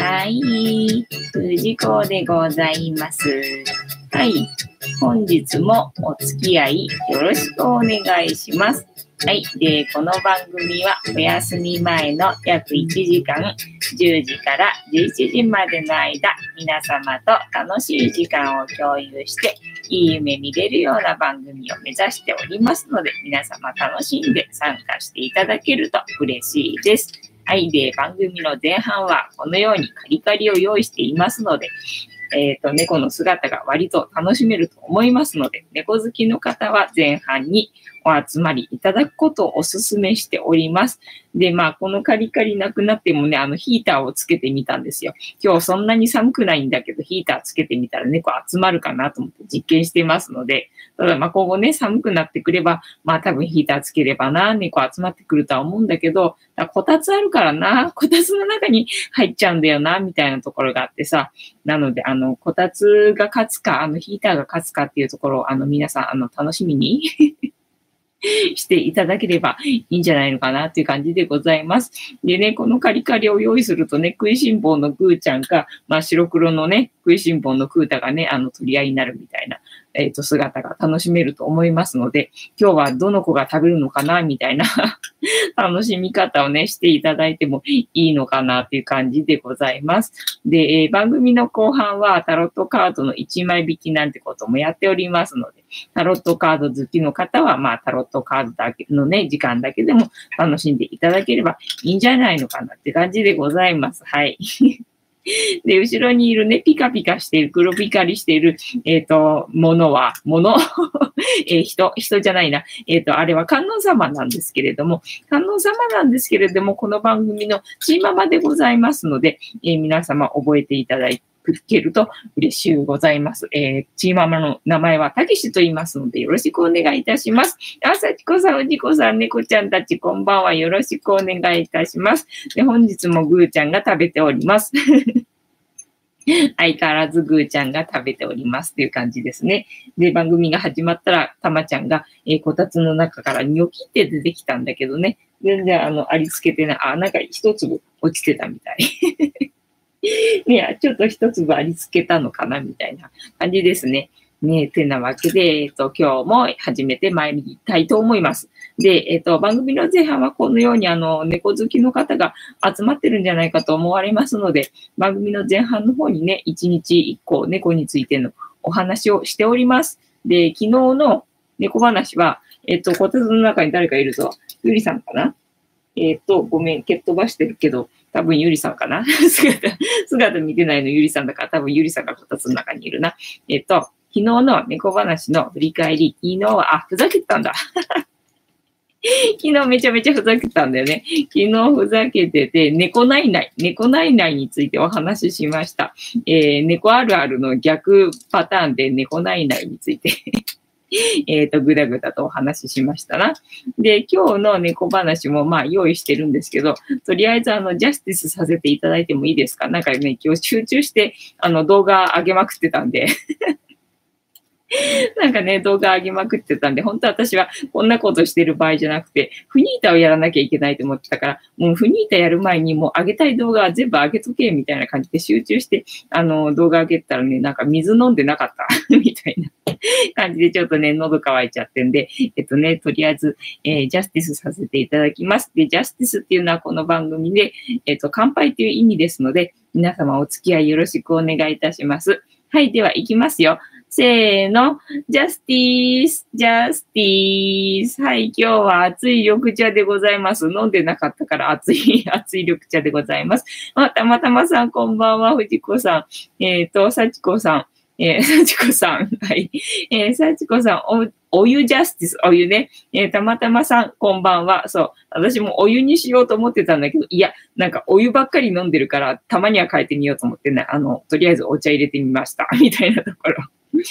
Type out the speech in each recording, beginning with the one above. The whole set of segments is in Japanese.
はい、藤子でございます。はい、本日もお付き合いよろしくお願いします。はい、でこの番組はお休み前の約1時間、10時から11時までの間、皆様と楽しい時間を共有して、いい夢見れるような番組を目指しておりますので、皆様楽しんで参加していただけると嬉しいです。はい、で番組の前半はこのようにカリカリを用意していますので、猫の姿が割と楽しめると思いますので、猫好きの方は前半にお集まりいただくことをお勧めしております。で、まあ、このカリカリなくなってもね、ヒーターをつけてみたんですよ。今日そんなに寒くないんだけど、ヒーターつけてみたら猫集まるかなと思って実験してますので、ただ、まあ、今後ね、寒くなってくれば、まあ、多分ヒーターつければな、猫集まってくるとは思うんだけど、こたつあるからな、こたつの中に入っちゃうんだよな、みたいなところがあってさ、なので、こたつが勝つか、ヒーターが勝つかっていうところを、皆さん、楽しみにしていただければいいんじゃないのかなという感じでございます。でね、このカリカリを用意するとね、食いしん坊のグーちゃんか、まあ白黒のね、食いしん坊のクータがね、取り合いになるみたいな、姿が楽しめると思いますので、今日はどの子が食べるのかな、みたいな楽しみ方をね、していただいてもいいのかなという感じでございます。で、番組の後半はタロットカードの1枚引きなんてこともやっておりますので、タロットカード好きの方は、まあ、タロットカードだけのね、時間だけでも楽しんでいただければいいんじゃないのかなって感じでございます。はい。で、後ろにいるね、ピカピカしている、黒光りしている、人じゃないな。あれは観音様なんですけれども、この番組のチーママでございますので、皆様覚えていただいて、聞けると嬉しゅうございます。チーママの名前はたけしと言いますので、よろしくお願いいたします。あさきこさん、おじこさん、ねこちゃんたち、こんばんは。よろしくお願いいたします。で、本日もぐーちゃんが食べております。相変わらずぐーちゃんが食べておりますという感じですね。で、番組が始まったら、たまちゃんが、こたつの中からニョキって出てきたんだけどね。全然、ありつけてない。あ、なんか一粒落ちてたみたい。ね、ちょっと一粒ありつけたのかなみたいな感じですね。ね、てなわけで、今日も始めて参りたいと思います。で、番組の前半はこのように、猫好きの方が集まってるんじゃないかと思われますので、番組の前半の方にね、1日1個猫についてのお話をしております。で、昨日の猫話は、こたつの中に誰かいるぞ。ゆりさんかな？ごめん、蹴っ飛ばしてるけど、多分ゆりさんかな姿見てないのゆりさんだから、多分ゆりさんがこたつの中にいるな。昨日の猫話の振り返り、昨日は、ふざけてたんだ。昨日めちゃめちゃふざけてたんだよね。昨日ふざけてて、猫ないないについてお話ししました。猫あるあるの逆パターンで猫ないないについて。ぐだぐだとお話ししましたな。で、今日の猫話もまあ用意してるんですけど、とりあえずジャスティスさせていただいてもいいですか？なんかね、今日集中して動画上げまくってたんで。なんかね、動画上げまくってたんで、本当私はこんなことしてる場合じゃなくて、フニータをやらなきゃいけないと思ってたから、もうフニータやる前にもう上げたい動画は全部上げとけ、みたいな感じで集中して、動画上げたらね、なんか水飲んでなかった、みたいな感じでちょっとね、喉乾いちゃってんで、とりあえず、ジャスティスさせていただきます。で、ジャスティスっていうのはこの番組で、乾杯という意味ですので、皆様お付き合いよろしくお願いいたします。はい、では行きますよ。せーの、ジャスティース、ジャスティース。はい、今日は熱い緑茶でございます。飲んでなかったから熱い緑茶でございます。たまたまさん、こんばんは、藤子さん。さちこさん。はい。さちこさん、お湯ジャスティス、お湯ね。たまたまさん、こんばんは。そう。私もお湯にしようと思ってたんだけど、いや、なんかお湯ばっかり飲んでるから、たまには変えてみようと思ってね、とりあえずお茶入れてみました。みたいなところ。さ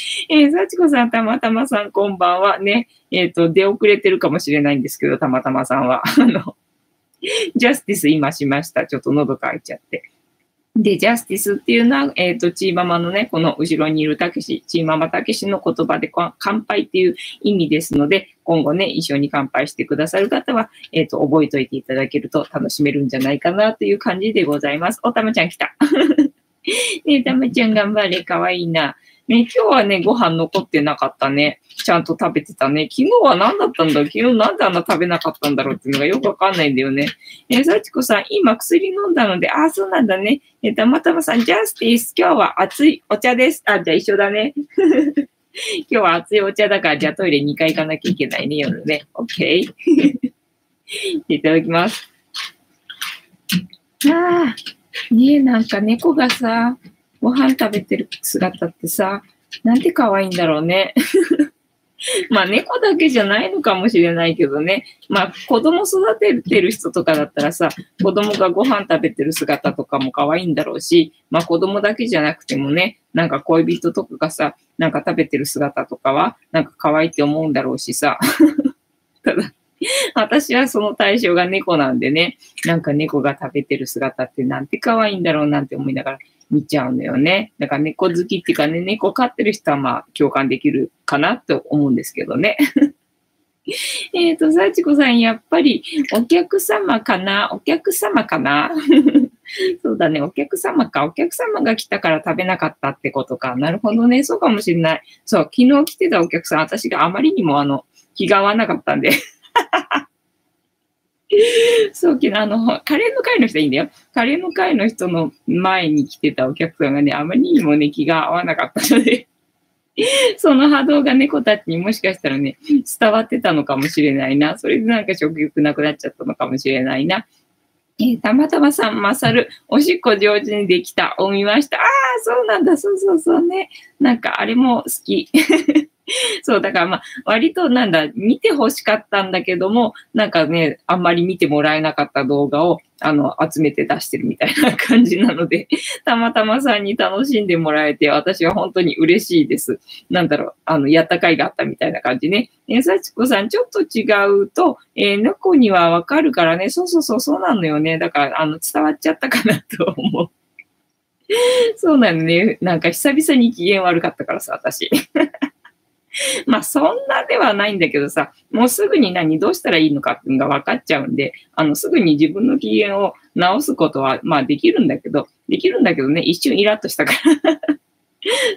ちこさん、たまたまさん、こんばんは。ね。出遅れてるかもしれないんですけど、たまたまさんは。ジャスティス今しました。ちょっと喉乾いちゃって。で、ジャスティスっていうのは、チーママのね、この後ろにいるたけし、チーママたけしの言葉で乾杯っていう意味ですので、今後ね、一緒に乾杯してくださる方は、覚えといていただけると楽しめるんじゃないかなという感じでございます。お、たまちゃん来た。ねえ、たまちゃん頑張れ、かわいいな。ね、今日はね、ご飯残ってなかったね。ちゃんと食べてたね。昨日は何だったんだろう。昨日なんであんな食べなかったんだろうっていうのがよくわかんないんだよね。さちこさん、今薬飲んだので、あ、そうなんだね。たまたまさん、ジャスティス、今日は熱いお茶です。あ、じゃあ一緒だね。今日は熱いお茶だから、じゃあトイレ2回行かなきゃいけないね、夜ね。OK 。いただきます。ああ、ねえ、なんか猫がさ、ご飯食べてる姿ってさ、なんて可愛いんだろうね。まあ猫だけじゃないのかもしれないけどね。まあ子供育ててる人とかだったらさ、子供がご飯食べてる姿とかも可愛いんだろうし、まあ子供だけじゃなくてもね、なんか恋人とかがさ、なんか食べてる姿とかは、なんか可愛いって思うんだろうしさ。ただ、私はその対象が猫なんでね、なんか猫が食べてる姿ってなんて可愛いんだろうなんて思いながら、見ちゃうんだよね。だから猫好きっていうかね、猫飼ってる人はまあ共感できるかなと思うんですけどね。さちこさん、やっぱりお客様かなそうだね、お客様か。お客様が来たから食べなかったってことか。なるほどね。そうかもしれない。そう、昨日来てたお客さん、私があまりにも気が合わなかったんで。そう、昨日カレーの会の人はいいんだよ。カレーの会の人の前に来てたお客さんがね、あまりにもね、気が合わなかったので、その波動が猫たちにもしかしたらね、伝わってたのかもしれないな。それでなんか食欲なくなっちゃったのかもしれないな。たまたまさん、まさる、おしっこ上手にできた、を見ました。ああ、そうなんだ、そうそうそうね。なんかあれも好き。そう、だからまあ、割となんだ、見て欲しかったんだけども、なんかね、あんまり見てもらえなかった動画を、集めて出してるみたいな感じなので、たまたまさんに楽しんでもらえて、私は本当に嬉しいです。なんだろう、やった甲斐があったみたいな感じね。さちこさん、ちょっと違うと、猫にはわかるからね、そうそうそう、そうなのよね。だから、伝わっちゃったかなと思う。そうなのね。なんか久々に機嫌悪かったからさ、私。まあそんなではないんだけどさ、もうすぐにどうしたらいいのかっていうのが分かっちゃうんで、すぐに自分の機嫌を直すことは、まあできるんだけどね、一瞬イラッとしたから。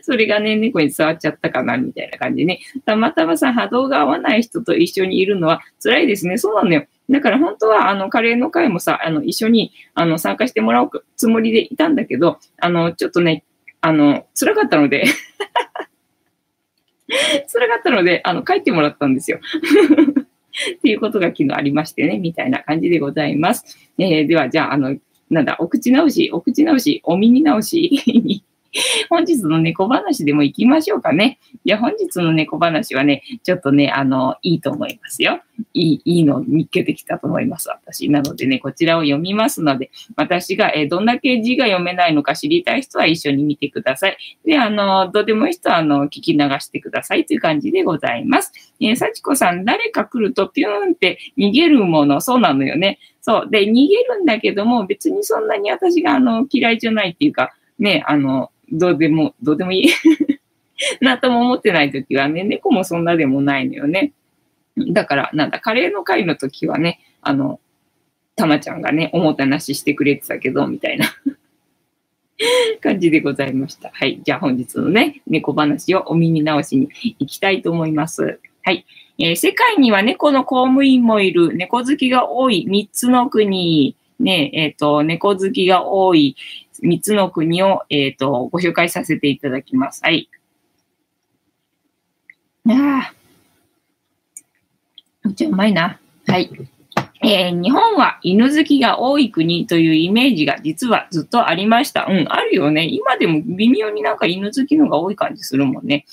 それがね、猫に伝わっちゃったかな、みたいな感じね。たまたまさ、波動が合わない人と一緒にいるのは辛いですね。そうなのよ。だから本当は、カレーの会もさ、一緒に、参加してもらおうつもりでいたんだけど、ちょっとね、辛かったので、辛かったので、帰ってもらったんですよ。っていうことが昨日ありましてね、みたいな感じでございます。では、じゃあ、お耳直しに、本日の猫話でも行きましょうかね。じゃあ、本日の猫話はね、ちょっとね、いいと思いますよ。いいのを見っけてきたと思います、私。なのでね、こちらを読みますので、私が、どんだけ字が読めないのか知りたい人は一緒に見てください。で、どうでもいい人は、聞き流してくださいという感じでございます。さちこさん、誰か来るとピューンって逃げるもの、そうなのよね。そう。で、逃げるんだけども、別にそんなに私が、嫌いじゃないっていうか、ね、どうでもいい。なんとも思ってないときはね、猫もそんなでもないのよね。だから、なんだ、カレーの会のときはね、たまちゃんがね、おもたなししてくれてたけど、みたいな感じでございました。はい。じゃあ本日のね、猫話をお耳直しに行きたいと思います。はい。世界には猫の公務員もいる、猫好きが多い3つの国。ね、猫好きが多い3つの国を、ご紹介させていただきます。はい。ああ。うまいな。はい。日本は犬好きが多い国というイメージが実はずっとありました。うん、あるよね。今でも微妙になんか犬好きのが多い感じするもんね。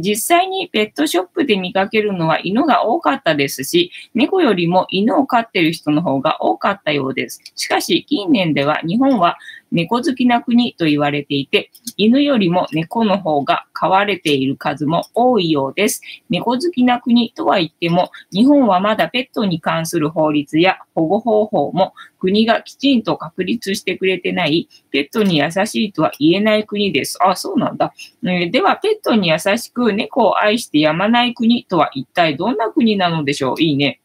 実際にペットショップで見かけるのは犬が多かったですし、猫よりも犬を飼ってる人の方が多かったようです。しかし近年では日本は猫好きな国と言われていて、犬よりも猫の方が飼われている数も多いようです。猫好きな国とは言っても、日本はまだペットに関する法律や保護方法も国がきちんと確立してくれてない、ペットに優しいとは言えない国です。あ、そうなんだ。では、ペットに優しく猫を愛してやまない国とは一体どんな国なのでしょう？いいね。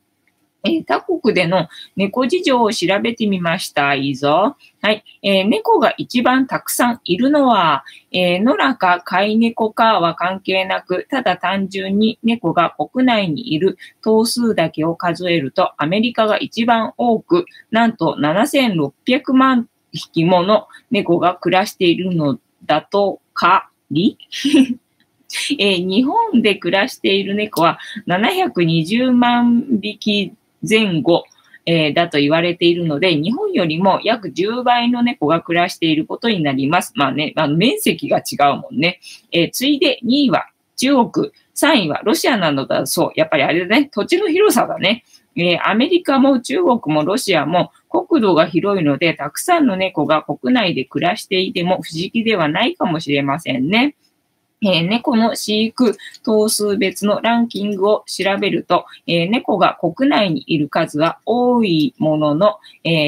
他国での猫事情を調べてみました。いいぞ。はい。猫が一番たくさんいるのは、野良か飼い猫かは関係なく、ただ単純に猫が国内にいる頭数だけを数えると、アメリカが一番多く、なんと7600万匹もの猫が暮らしているのだとかり日本で暮らしている猫は720万匹前後、だと言われているので、日本よりも約10倍の猫が暮らしていることになります。まあね、面積が違うもんね。次いで2位は中国、3位はロシアなのだそう。やっぱりあれだね、土地の広さだね。アメリカも中国もロシアも国土が広いので、たくさんの猫が国内で暮らしていても不思議ではないかもしれませんね。猫の飼育頭数別のランキングを調べると、猫が国内にいる数は多いものの、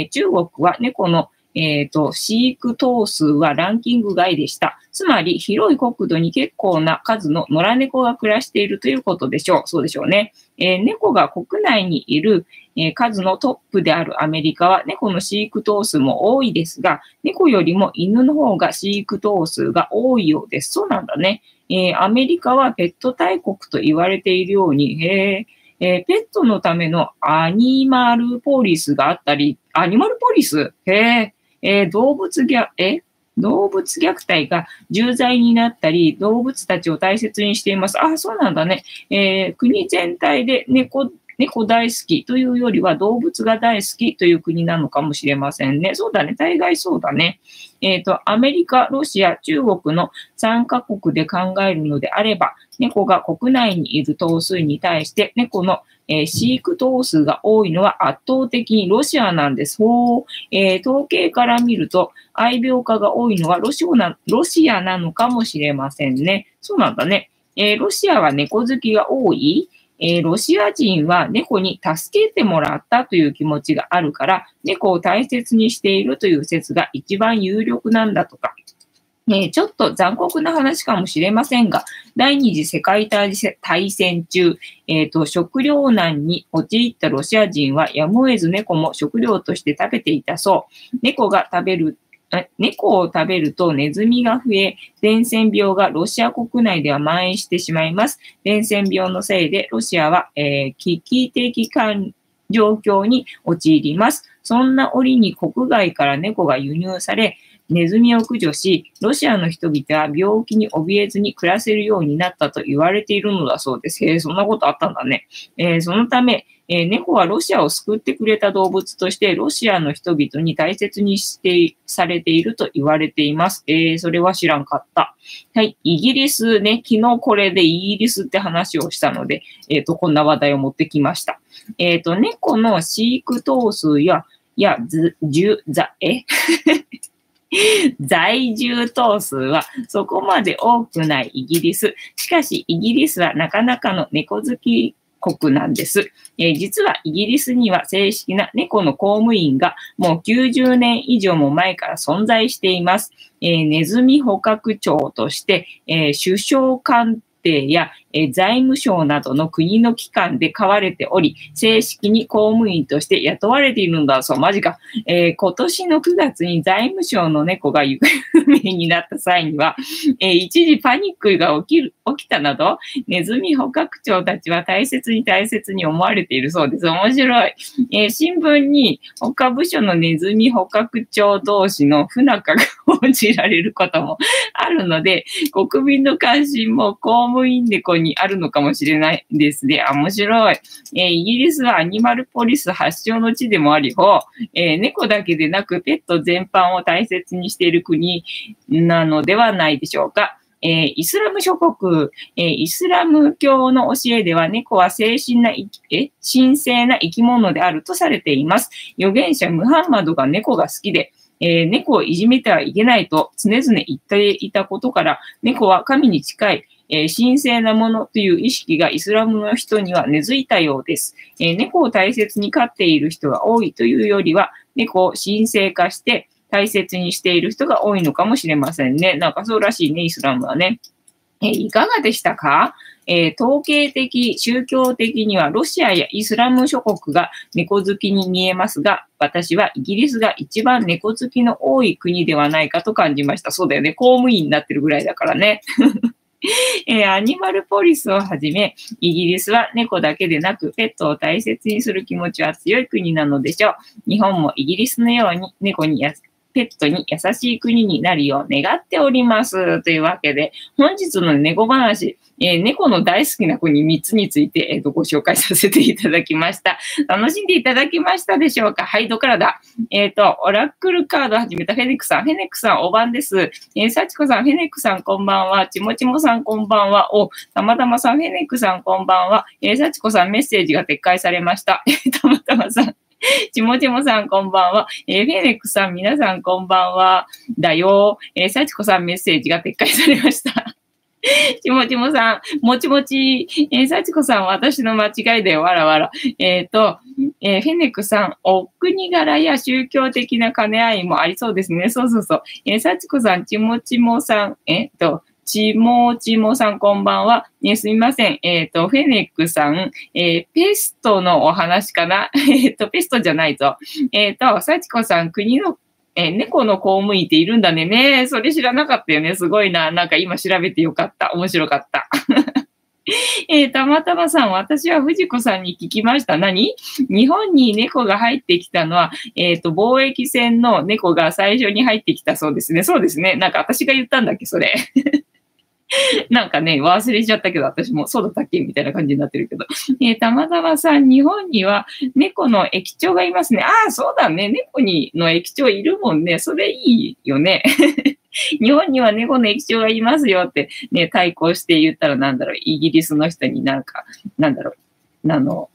中国は猫の、飼育頭数はランキング外でした。つまり、広い国土に結構な数の野良猫が暮らしているということでしょう。そうでしょうね。猫が国内にいる、数のトップであるアメリカは猫の飼育頭数も多いですが、猫よりも犬の方が飼育頭数が多いようです。そうなんだね。アメリカはペット大国と言われているように、ペットのためのアニマルポリスがあったり、アニマルポリス？動物虐待が重罪になったり、動物たちを大切にしています。あ、そうなんだね。国全体で猫大好きというよりは動物が大好きという国なのかもしれませんね。そうだね。大概そうだね。アメリカ、ロシア、中国の3カ国で考えるのであれば、猫が国内にいる頭数に対して、猫の、飼育頭数が多いのは圧倒的にロシアなんです。統計から見ると、愛病家が多いのはロシアなのかもしれませんね。そうなんだね。ロシアは猫好きが多い。ロシア人は猫に助けてもらったという気持ちがあるから、猫を大切にしているという説が一番有力なんだとか。ちょっと残酷な話かもしれませんが、第二次世界大戦中、食糧難に陥ったロシア人はやむを得ず猫も食料として食べていたそう。猫を食べるとネズミが増え、伝染病がロシア国内では蔓延してしまいます。伝染病のせいでロシアは、危機的状況に陥ります。そんな折に国外から猫が輸入され、ネズミを駆除し、ロシアの人々は病気に怯えずに暮らせるようになったと言われているのだそうです。そんなことあったんだね。そのため、猫はロシアを救ってくれた動物として、ロシアの人々に大切にされていると言われています。それは知らんかった。はい、イギリスね、昨日これでイギリスって話をしたので、こんな話題を持ってきました。猫の飼育頭数や、在住頭数はそこまで多くないイギリス。しかしイギリスはなかなかの猫好き国なんです。実はイギリスには正式な猫の公務員がもう90年以上も前から存在しています。ネズミ捕獲庁として、首相官邸や、財務省などの国の機関で飼われており、正式に公務員として雇われているんだそう。マジか。今年の9月に財務省の猫が行方不明になった際には、一時パニックが起きたなど、ネズミ捕獲長たちは大切に思われているそうです。面白い。新聞に他部署のネズミ捕獲長同士の不仲が報じられることもあるので、国民の関心も公務員猫にあるのかもしれないですね。面白い。イギリスはアニマルポリス発祥の地でもあり、猫だけでなくペット全般を大切にしている国なのではないでしょうか。イスラム諸国、イスラム教の教えでは猫は神聖な生き物であるとされています。預言者ムハンマドが猫が好きで、猫をいじめてはいけないと常々言っていたことから、猫は神に近い、神聖なものという意識がイスラムの人には根付いたようです。猫を大切に飼っている人が多いというよりは、猫を神聖化して大切にしている人が多いのかもしれませんね。なんかそうらしいね、イスラムはね。いかがでしたか？統計的、宗教的にはロシアやイスラム諸国が猫好きに見えますが、私はイギリスが一番猫好きの多い国ではないかと感じました。そうだよね。公務員になってるぐらいだからね。アニマルポリスをはじめ、イギリスは猫だけでなくペットを大切にする気持ちは強い国なのでしょう。日本もイギリスのように猫にペットに優しい国になるよう願っております。というわけで、本日の猫話、猫の大好きな国3つについて、ご紹介させていただきました。楽しんでいただきましたでしょうか？はい、どこからだ？オラクルカード始めたフェネックさん、お晩です。サチコさん、フェネックさん、こんばんは。ちもちもさん、こんばんは。たまたまさん、フェネックさん、こんばんは。サチコさん、メッセージが撤回されました。たまたまさん。ちもちもさん、こんばんは。フェネックさん、皆さん、こんばんは。だよ。さちこさん、メッセージが撤回されました。ちもちもさん、もちもち。さちこさん、私の間違いだよ。わらわら。フェネックさん、お国柄や宗教的な兼ね合いもありそうですね。そうそうそう。さちこさん、ちもちもさん、ちもちもさん、こんばんは。すみません。フェネックさん、ペストのお話かなペストじゃないぞ。さちこさん、国の、猫の公務員っているんだね。ね、それ知らなかったよね。すごいな。なんか今調べてよかった。面白かった。たまたまさん、私は藤子さんに聞きました。何？日本に猫が入ってきたのは、貿易船の猫が最初に入ってきたそうですね。そうですね。なんか私が言ったんだっけ、それ。なんかね、忘れちゃったけど、私もそうだったっけみたいな感じになってるけど。たまたまさん、日本には猫の駅長がいますね。ああ、そうだね。猫の駅長いるもんね。それいいよね。日本には猫の駅長がいますよって、ね、対抗して言ったらなんだろう。イギリスの人になんか、なんだろう。なんだ。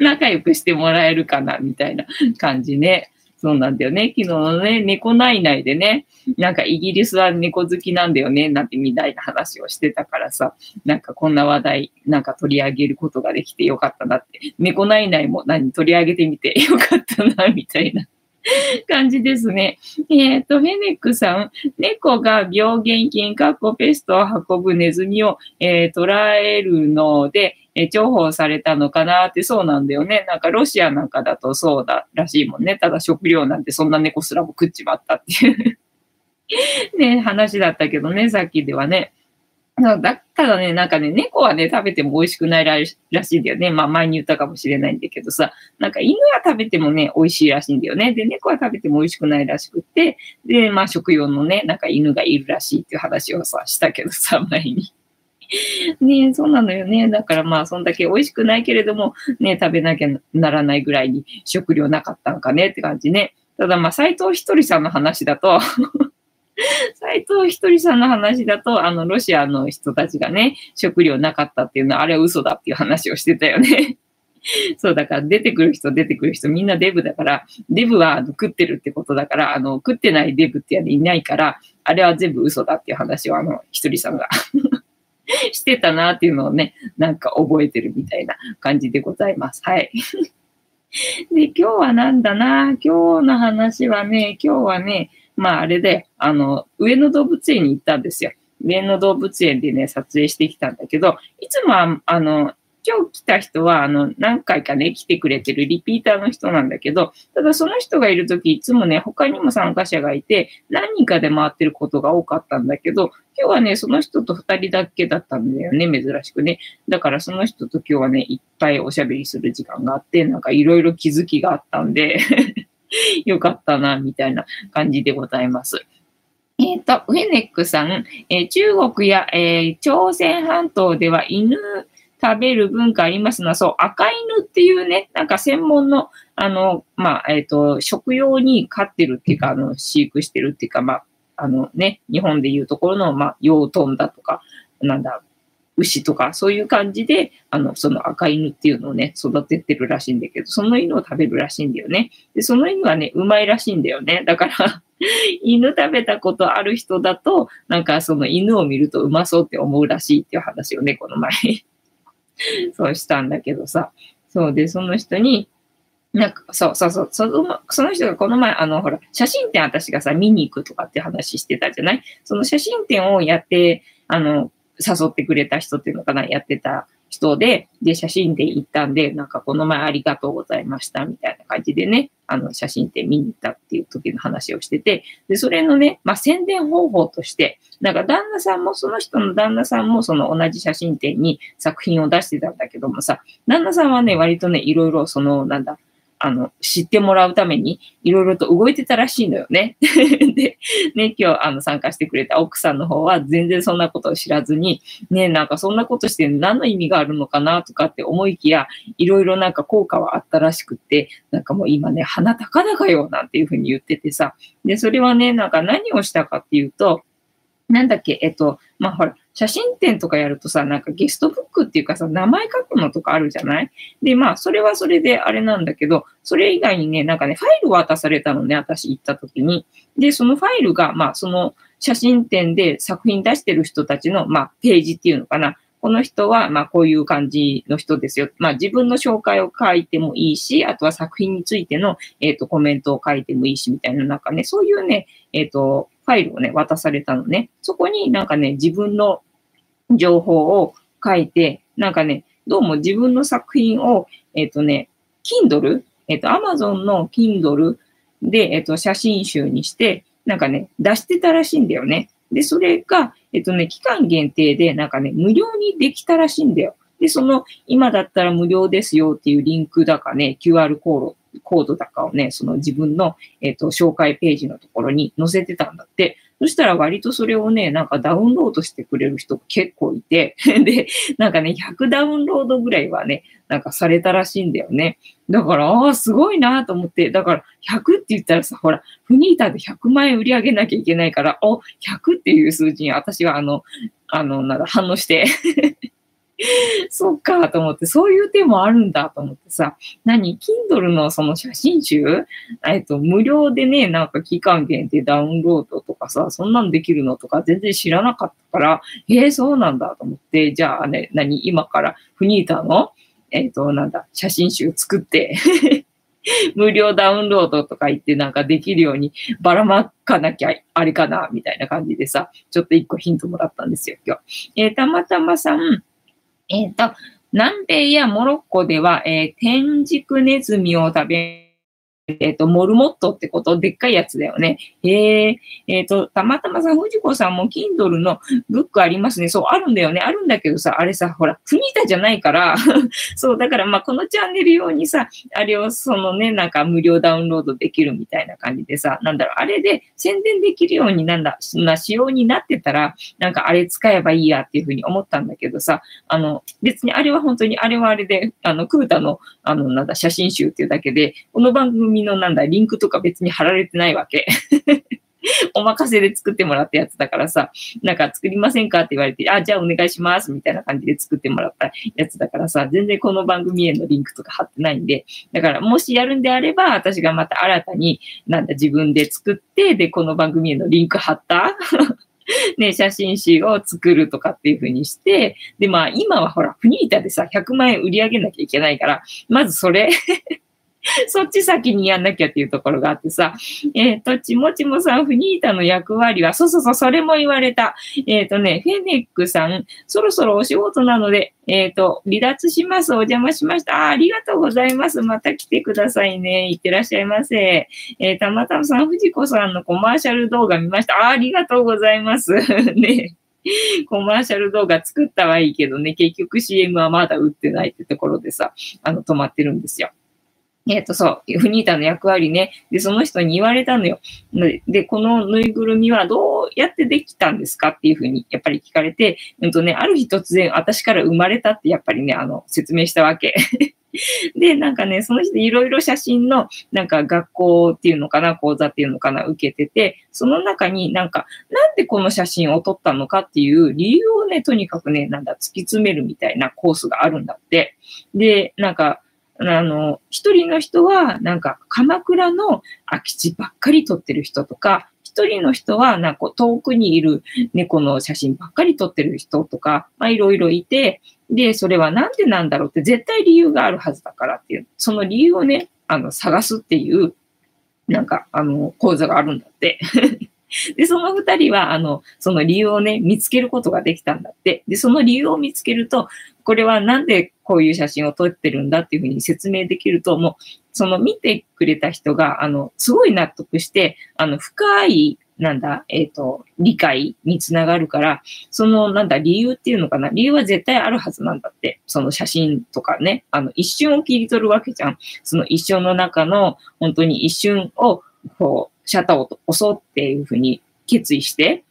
仲良くしてもらえるかな、みたいな感じね。そうなんだよね。昨日のね、猫ないないでね、なんかイギリスは猫好きなんだよね、なんてみたいな話をしてたからさ、なんかこんな話題、なんか取り上げることができてよかったなって、猫ないないも取り上げてみてよかったな、みたいな感じですね。フェネックさん、猫が病原菌、ペストを運ぶネズミを、捉えるので、重宝されたのかなって、そうなんだよね。なんかロシアなんかだとそうだらしいもんね。ただ食料なんてそんな猫すらも食っちまったっていうね、話だったけどね、さっきではね。ただね、なんかね、猫はね、食べても美味しくないらしいんだよね。まあ前に言ったかもしれないんだけどさ、なんか犬は食べてもね、美味しいらしいんだよね。で、猫は食べても美味しくないらしくって、で、まあ食用のね、なんか犬がいるらしいっていう話をさ、したけどさ、前に。ねえ、そうなのよね。だからまあ、そんだけ美味しくないけれども、ね、食べなきゃならないぐらいに食料なかったんかねって感じね。ただまあ、斎藤ひとりさんの話だと、斎藤ひとりさんの話だと、ロシアの人たちがね、食料なかったっていうのは、あれは嘘だっていう話をしてたよね。そう、だから出てくる人、みんなデブだから、デブは食ってるってことだから、食ってないデブってやついないから、あれは全部嘘だっていう話を、ひとりさんが。してたなっていうのをね、なんか覚えてるみたいな感じでございます。はい。で、今日はなんだな。今日の話はね、まああれで、上野動物園に行ったんですよ。上野動物園でね、撮影してきたんだけど、いつもは、今日来た人は、何回かね、来てくれてるリピーターの人なんだけど、ただその人がいるとき、いつもね、他にも参加者がいて、何人かで回ってることが多かったんだけど、今日はね、その人と2人だけだったんだよね、珍しくね。だからその人と今日はね、いっぱいおしゃべりする時間があって、なんかいろいろ気づきがあったんで、よかったな、みたいな感じでございます。フェネックさん、中国や、朝鮮半島では犬、食べる文化ありますな。そう、赤犬っていうね、なんか専門の、まあ、食用に飼ってるっていうか、飼育してるっていうか、まあ、日本でいうところの、まあ、養豚だとか、なんだ、牛とかそういう感じでその赤犬っていうのをね育ててるらしいんだけど、その犬を食べるらしいんだよね。でその犬はねうまいらしいんだよね。だから犬食べたことある人だとなんかその犬を見るとうまそうって思うらしいっていう話をねこの前そうしたんだけどさ、そうでその人になんかその人がこの前ほら写真展私がさ見に行くとかって話してたじゃない。その写真展をやって誘ってくれた人っていうのかな、やってた人で写真展行ったんで、なんかこの前ありがとうございましたみたいな感じでね写真展見に行ったっていう時の話をしてて、でそれのね宣伝方法としてなんか旦那さんもその人の旦那さんもその同じ写真展に作品を出してたんだけどもさ、旦那さんはね割とねいろいろそのなんだ知ってもらうためにいろいろと動いてたらしいのよね。で、ね、今日参加してくれた奥さんの方は全然そんなことを知らずに、ね、なんかそんなことして何の意味があるのかなとかって思いきや、いろいろなんか効果はあったらしくって、なんかもう今ね、鼻高々よなんていうふうに言っててさ。で、それはね、なんか何をしたかっていうと、なんだっけ、ほら、写真展とかやるとさ、なんかゲストブックっていうかさ、名前書くのとかあるじゃない？で、まあ、それはそれであれなんだけど、それ以外にね、なんかね、ファイルを渡されたのね、私行った時に。で、そのファイルが、まあ、その写真展で作品出してる人たちの、まあ、ページっていうのかな。この人は、まあ、こういう感じの人ですよ。まあ、自分の紹介を書いてもいいし、あとは作品についての、コメントを書いてもいいし、みたいな、なんかね、そういうね、ファイルをね、渡されたのね。そこになんかね、自分の情報を書いて、なんかね、どうも自分の作品を、Kindle、Amazon の Kindle で、写真集にして、なんかね、出してたらしいんだよね。で、それが、期間限定で、なんかね、無料にできたらしいんだよ。で、その、今だったら無料ですよっていうリンクだかね、QR コードだかをね、その自分の、紹介ページのところに載せてたんだって。そしたら割とそれをね、なんかダウンロードしてくれる人結構いて、で、なんかね、100ダウンロードぐらいはね、なんかされたらしいんだよね。だから、すごいなと思って、だから100って言ったらさ、ほら、フニータで100万円売り上げなきゃいけないから、100っていう数字に私はなんだ、反応して、そっかと思って、そういう手もあるんだと思ってさ、Kindle のその写真集、無料でね、なんか期間限定ダウンロードとかさ、そんなんできるのとか全然知らなかったから、そうなんだと思って、じゃあね、今からフニータの、写真集作って、無料ダウンロードとか言ってなんかできるようにばらまかなきゃあれかな、みたいな感じでさ、ちょっと一個ヒントもらったんですよ、今日。たまたまさん、南米やモロッコでは、天竺ネズミを食べ、モルモットってこと、でっかいやつだよね。たまたまさ、藤子さんも Kindle のブックありますね。そう、あるんだよね。あるんだけどさ、あれさ、ほら、フニータじゃないから、そう、だからまあ、このチャンネル用にさ、あれをそのね、なんか無料ダウンロードできるみたいな感じでさ、なんだろう、あれで宣伝できるように仕様になってたら、なんかあれ使えばいいやっていうふうに思ったんだけどさ、別にあれは本当に、あれはあれで、クータの、なんだ、写真集っていうだけで、この番組のなんだ、リンクとか別に貼られてないわけ。お任せで作ってもらったやつだからさ、なんか作りませんかって言われて、じゃあお願いしますみたいな感じで作ってもらったやつだからさ、全然この番組へのリンクとか貼ってないんで、だからもしやるんであれば、私がまた新たになんだ自分で作って、で、この番組へのリンク貼ったね、写真集を作るとかっていう風にして、で、まあ今はほら、フニータでさ、100万円売り上げなきゃいけないから、まずそれ、そっち先にやんなきゃっていうところがあってさ。ちもさん、フニータの役割は、そう、それも言われた。フェネックさん、そろそろお仕事なので、離脱します。お邪魔しました。ありがとうございます。また来てくださいね。いってらっしゃいませ。たまたまさん、藤子さんのコマーシャル動画見ました。ありがとうございます。ね。コマーシャル動画作ったはいいけどね、結局 CM はまだ打ってないってところでさ、止まってるんですよ。そう、フニータの役割ね。で、その人に言われたのよ。で、このぬいぐるみはどうやってできたんですかっていうふうに、やっぱり聞かれて、ある日突然私から生まれたって、やっぱりね、説明したわけ。で、なんかね、その人いろいろ写真の、なんか学校っていうのかな、講座っていうのかな、受けてて、その中になんでこの写真を撮ったのかっていう理由をね、とにかくね、突き詰めるみたいなコースがあるんだって。で、一人の人は、鎌倉の空き地ばっかり撮ってる人とか、一人の人は、遠くにいる猫の写真ばっかり撮ってる人とか、いろいろいて、で、それはなんでなんだろうって、絶対理由があるはずだからっていう、その理由をね、探すっていう、講座があるんだって。で、その二人は、その理由をね、見つけることができたんだって。で、その理由を見つけると、これはなんでこういう写真を撮ってるんだっていうふうに説明できると、もう、その見てくれた人が、すごい納得して、深い、理解につながるから、その、理由っていうのかな、理由は絶対あるはずなんだって。その写真とかね、一瞬を切り取るわけじゃん。その一瞬の中の、本当に一瞬を、こう、シャッターを押そうっていうふうに決意して、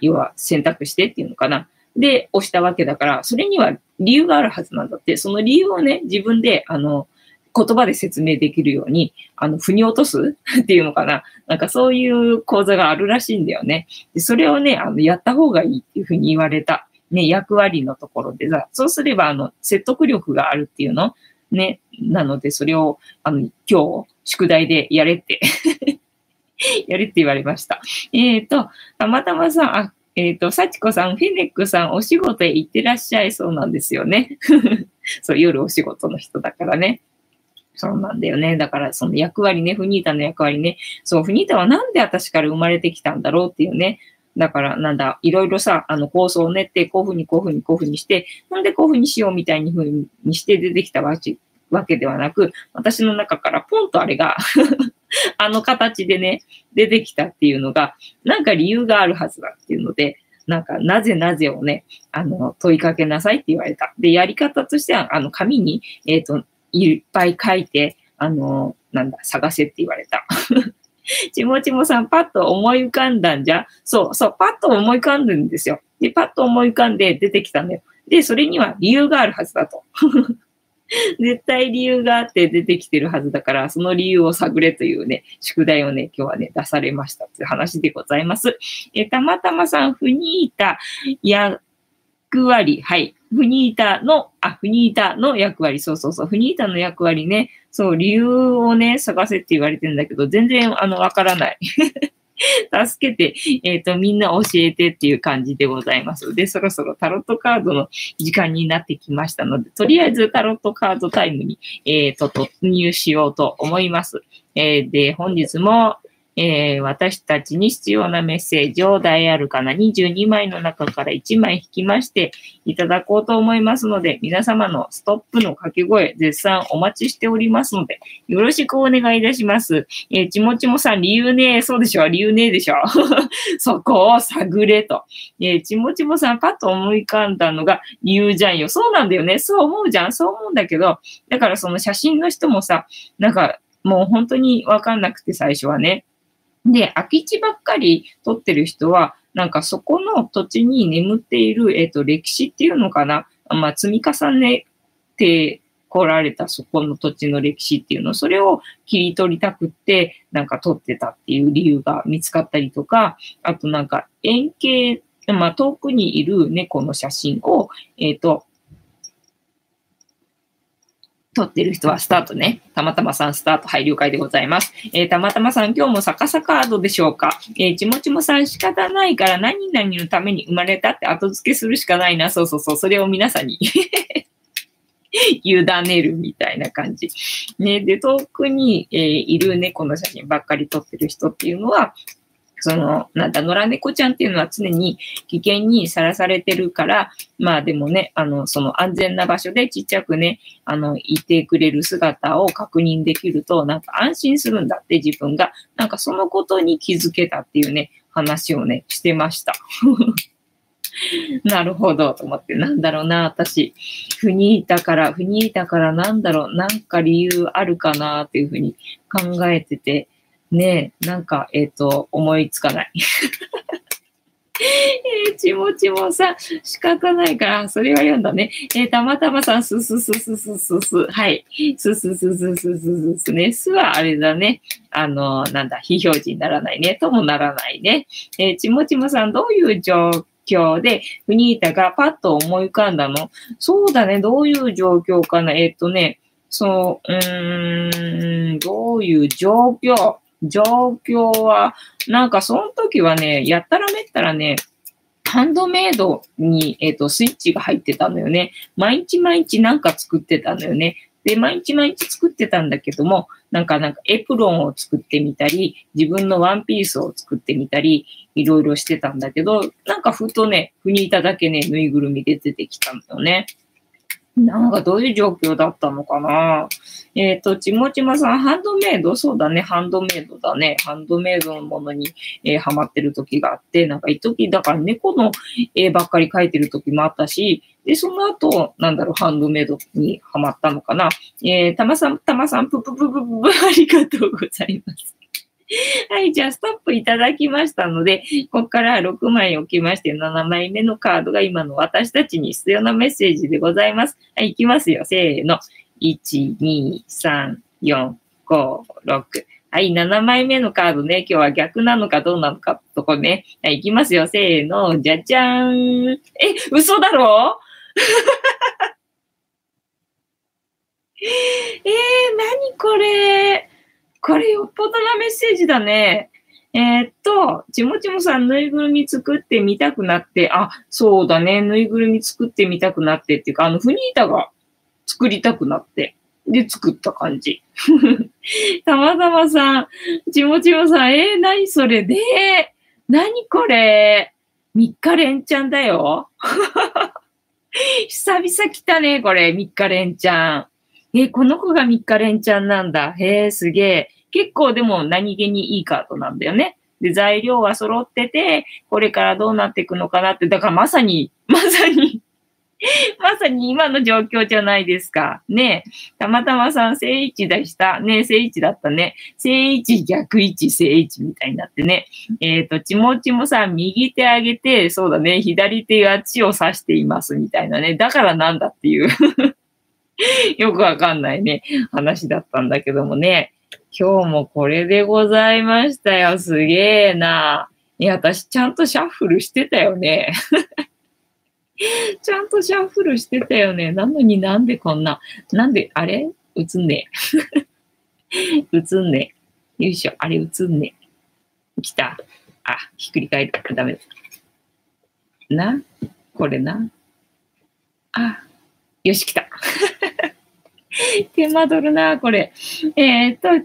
要は選択してっていうのかな。で、押したわけだから、それには理由があるはずなんだって。その理由をね、自分で、言葉で説明できるように、腑に落とすっていうのかな。そういう講座があるらしいんだよね。で、それをね、やった方がいいっていうふうに言われた。ね、役割のところでさ、そうすれば、説得力があるっていうの。ね。なので、それを、今日、宿題でやれって、やれって言われました。たまたまさん、幸子さん、フェネックさん、お仕事へ行ってらっしゃいそうなんですよね。そう、夜お仕事の人だからね。そうなんだよね。だから、その役割ね、フニータの役割ね。そう、フニータはなんで私から生まれてきたんだろうっていうね。だから、いろいろさ、構想を練って、こういうふうにして、なんでこういうふうにしようみたいにして出てきたわけではなく、私の中からポンとあれが、形でね、出てきたっていうのが、理由があるはずだっていうので、なぜをね、問いかけなさいって言われた。で、やり方としては、紙に、いっぱい書いて、探せって言われた。ちもちもさん、パッと思い浮かんだんじゃ。そう、パッと思い浮かんでるんですよ。で、パッと思い浮かんで出てきたんだよ。で、それには理由があるはずだと。絶対理由があって出てきてるはずだから、その理由を探れというね、宿題をね、今日はね、出されましたという話でございます。たまたまさん、フニータ役割、はい。フニータの役割。そう。フニータの役割ね。そう、理由をね、探せって言われてるんだけど、全然、わからない。助けて、みんな教えてっていう感じでございます。で、そろそろタロットカードの時間になってきましたので、とりあえずタロットカードタイムに、突入しようと思います。で、本日も、私たちに必要なメッセージを大アルカナ22枚の中から1枚引きましていただこうと思いますので、皆様のストップの掛け声絶賛お待ちしておりますので、よろしくお願いいたします。ちもちもさん、理由ねえ、そうでしょ、理由ねえでしょ。そこを探れと。ちもちもさん、パッと思い浮かんだのが理由じゃんよ。そうなんだよね。そう思うじゃん。そう思うんだけど、だからその写真の人もさ、もう本当にわかんなくて最初はね。で、空き地ばっかり撮ってる人は、そこの土地に眠っている、歴史っていうのかな。積み重ねて来られたそこの土地の歴史っていうの、それを切り取りたくって、撮ってたっていう理由が見つかったりとか、あと遠景、遠くにいる猫の写真を、撮ってる人はスタートね。たまたまさんスタート。はい、了解でございます。たまたまさん、今日も逆さカードでしょうか。ちもちもさん、仕方ないから何々のために生まれたって後付けするしかないな。そう。それを皆さんに委ねるみたいな感じ。ね、で、遠くに、いる猫の写真ばっかり撮ってる人っていうのは、野良猫ちゃんっていうのは常に危険にさらされてるから、でもね、その安全な場所でちっちゃくね、いてくれる姿を確認できると、安心するんだって自分が、そのことに気づけたっていうね、話をね、してました。なるほど、と思って、なんだろうな、私。フニータからなんだろう、理由あるかな、っていうふうに考えてて、ねえ、思いつかない。ちもちもさん、仕方ないから、それは読んだね。たまたまさん、すすすすすすす。はい。すすすすすすすね。すはあれだね。なんだ、非表示にならないね。ともならないね。ちもちもさん、どういう状況で、フニータがパッと思い浮かんだの？そうだね。どういう状況かな。どういう状況？状況は、なんかその時はね、やったらめったらね、ハンドメイドに、スイッチが入ってたのよね。毎日毎日なんか作ってたのよね。で、毎日毎日作ってたんだけども、なんかエプロンを作ってみたり、自分のワンピースを作ってみたり、いろいろしてたんだけど、なんかふとね、ふにいただけね、ぬいぐるみで出てきたんだよね。なんかどういう状況だったのかな。ちもちまさん、ハンドメイド？そうだね、ハンドメイドだね。ハンドメイドのものに、ハマってる時があって、なんか一時、だから猫の絵ばっかり描いてる時もあったし、で、その後、なんだろう、ハンドメイドにハマったのかな。たまさん、ぷぷぷぷぷ、ありがとうございます。はい、じゃあ、ストップいただきましたので、ここから6枚置きまして、7枚目のカードが今の私たちに必要なメッセージでございます。はい、いきますよ。せーの。1、2、3、4、5、6。はい、7枚目のカードね。今日は逆なのかどうなのかとこね。はい、いきますよ。せーの。じゃじゃーん。嘘だろ何これ。これよっぽどなメッセージだね。ちもちもさん、ぬいぐるみ作ってみたくなって、あ、そうだね、ぬいぐるみ作ってみたくなってっていうか、フニータが作りたくなって、で、作った感じ。たまたまさん、ちもちもさん、何それで、何これ、3日連チャンだよ。久々来たね、これ、3日連チャン。この子が3日連チャンなんだ。すげえ。結構でも何気にいいカードなんだよね。で、材料は揃ってて、これからどうなっていくのかなって。だからまさに、まさに今の状況じゃないですか。ねえ。たまたまさん、正位置でした。ねえ、正位置だったね。正位置、逆位置、正位置みたいになってね。ちもちもさん、右手上げて、そうだね、左手が地を指していますみたいなね。だからなんだっていう。よくわかんないね、話だったんだけどもね。今日もこれでございましたよ。すげえな。いや、私ちゃんとシャッフルしてたよね。ちゃんとシャッフルしてたよね。なのになんでこんな。なんで、あれ映んねえ。映んねえ。よいしょ、あれ映んねえ。来た。あ、ひっくり返った。ダメだ。な、これな。あ、よし、来た。手間取るな、これ。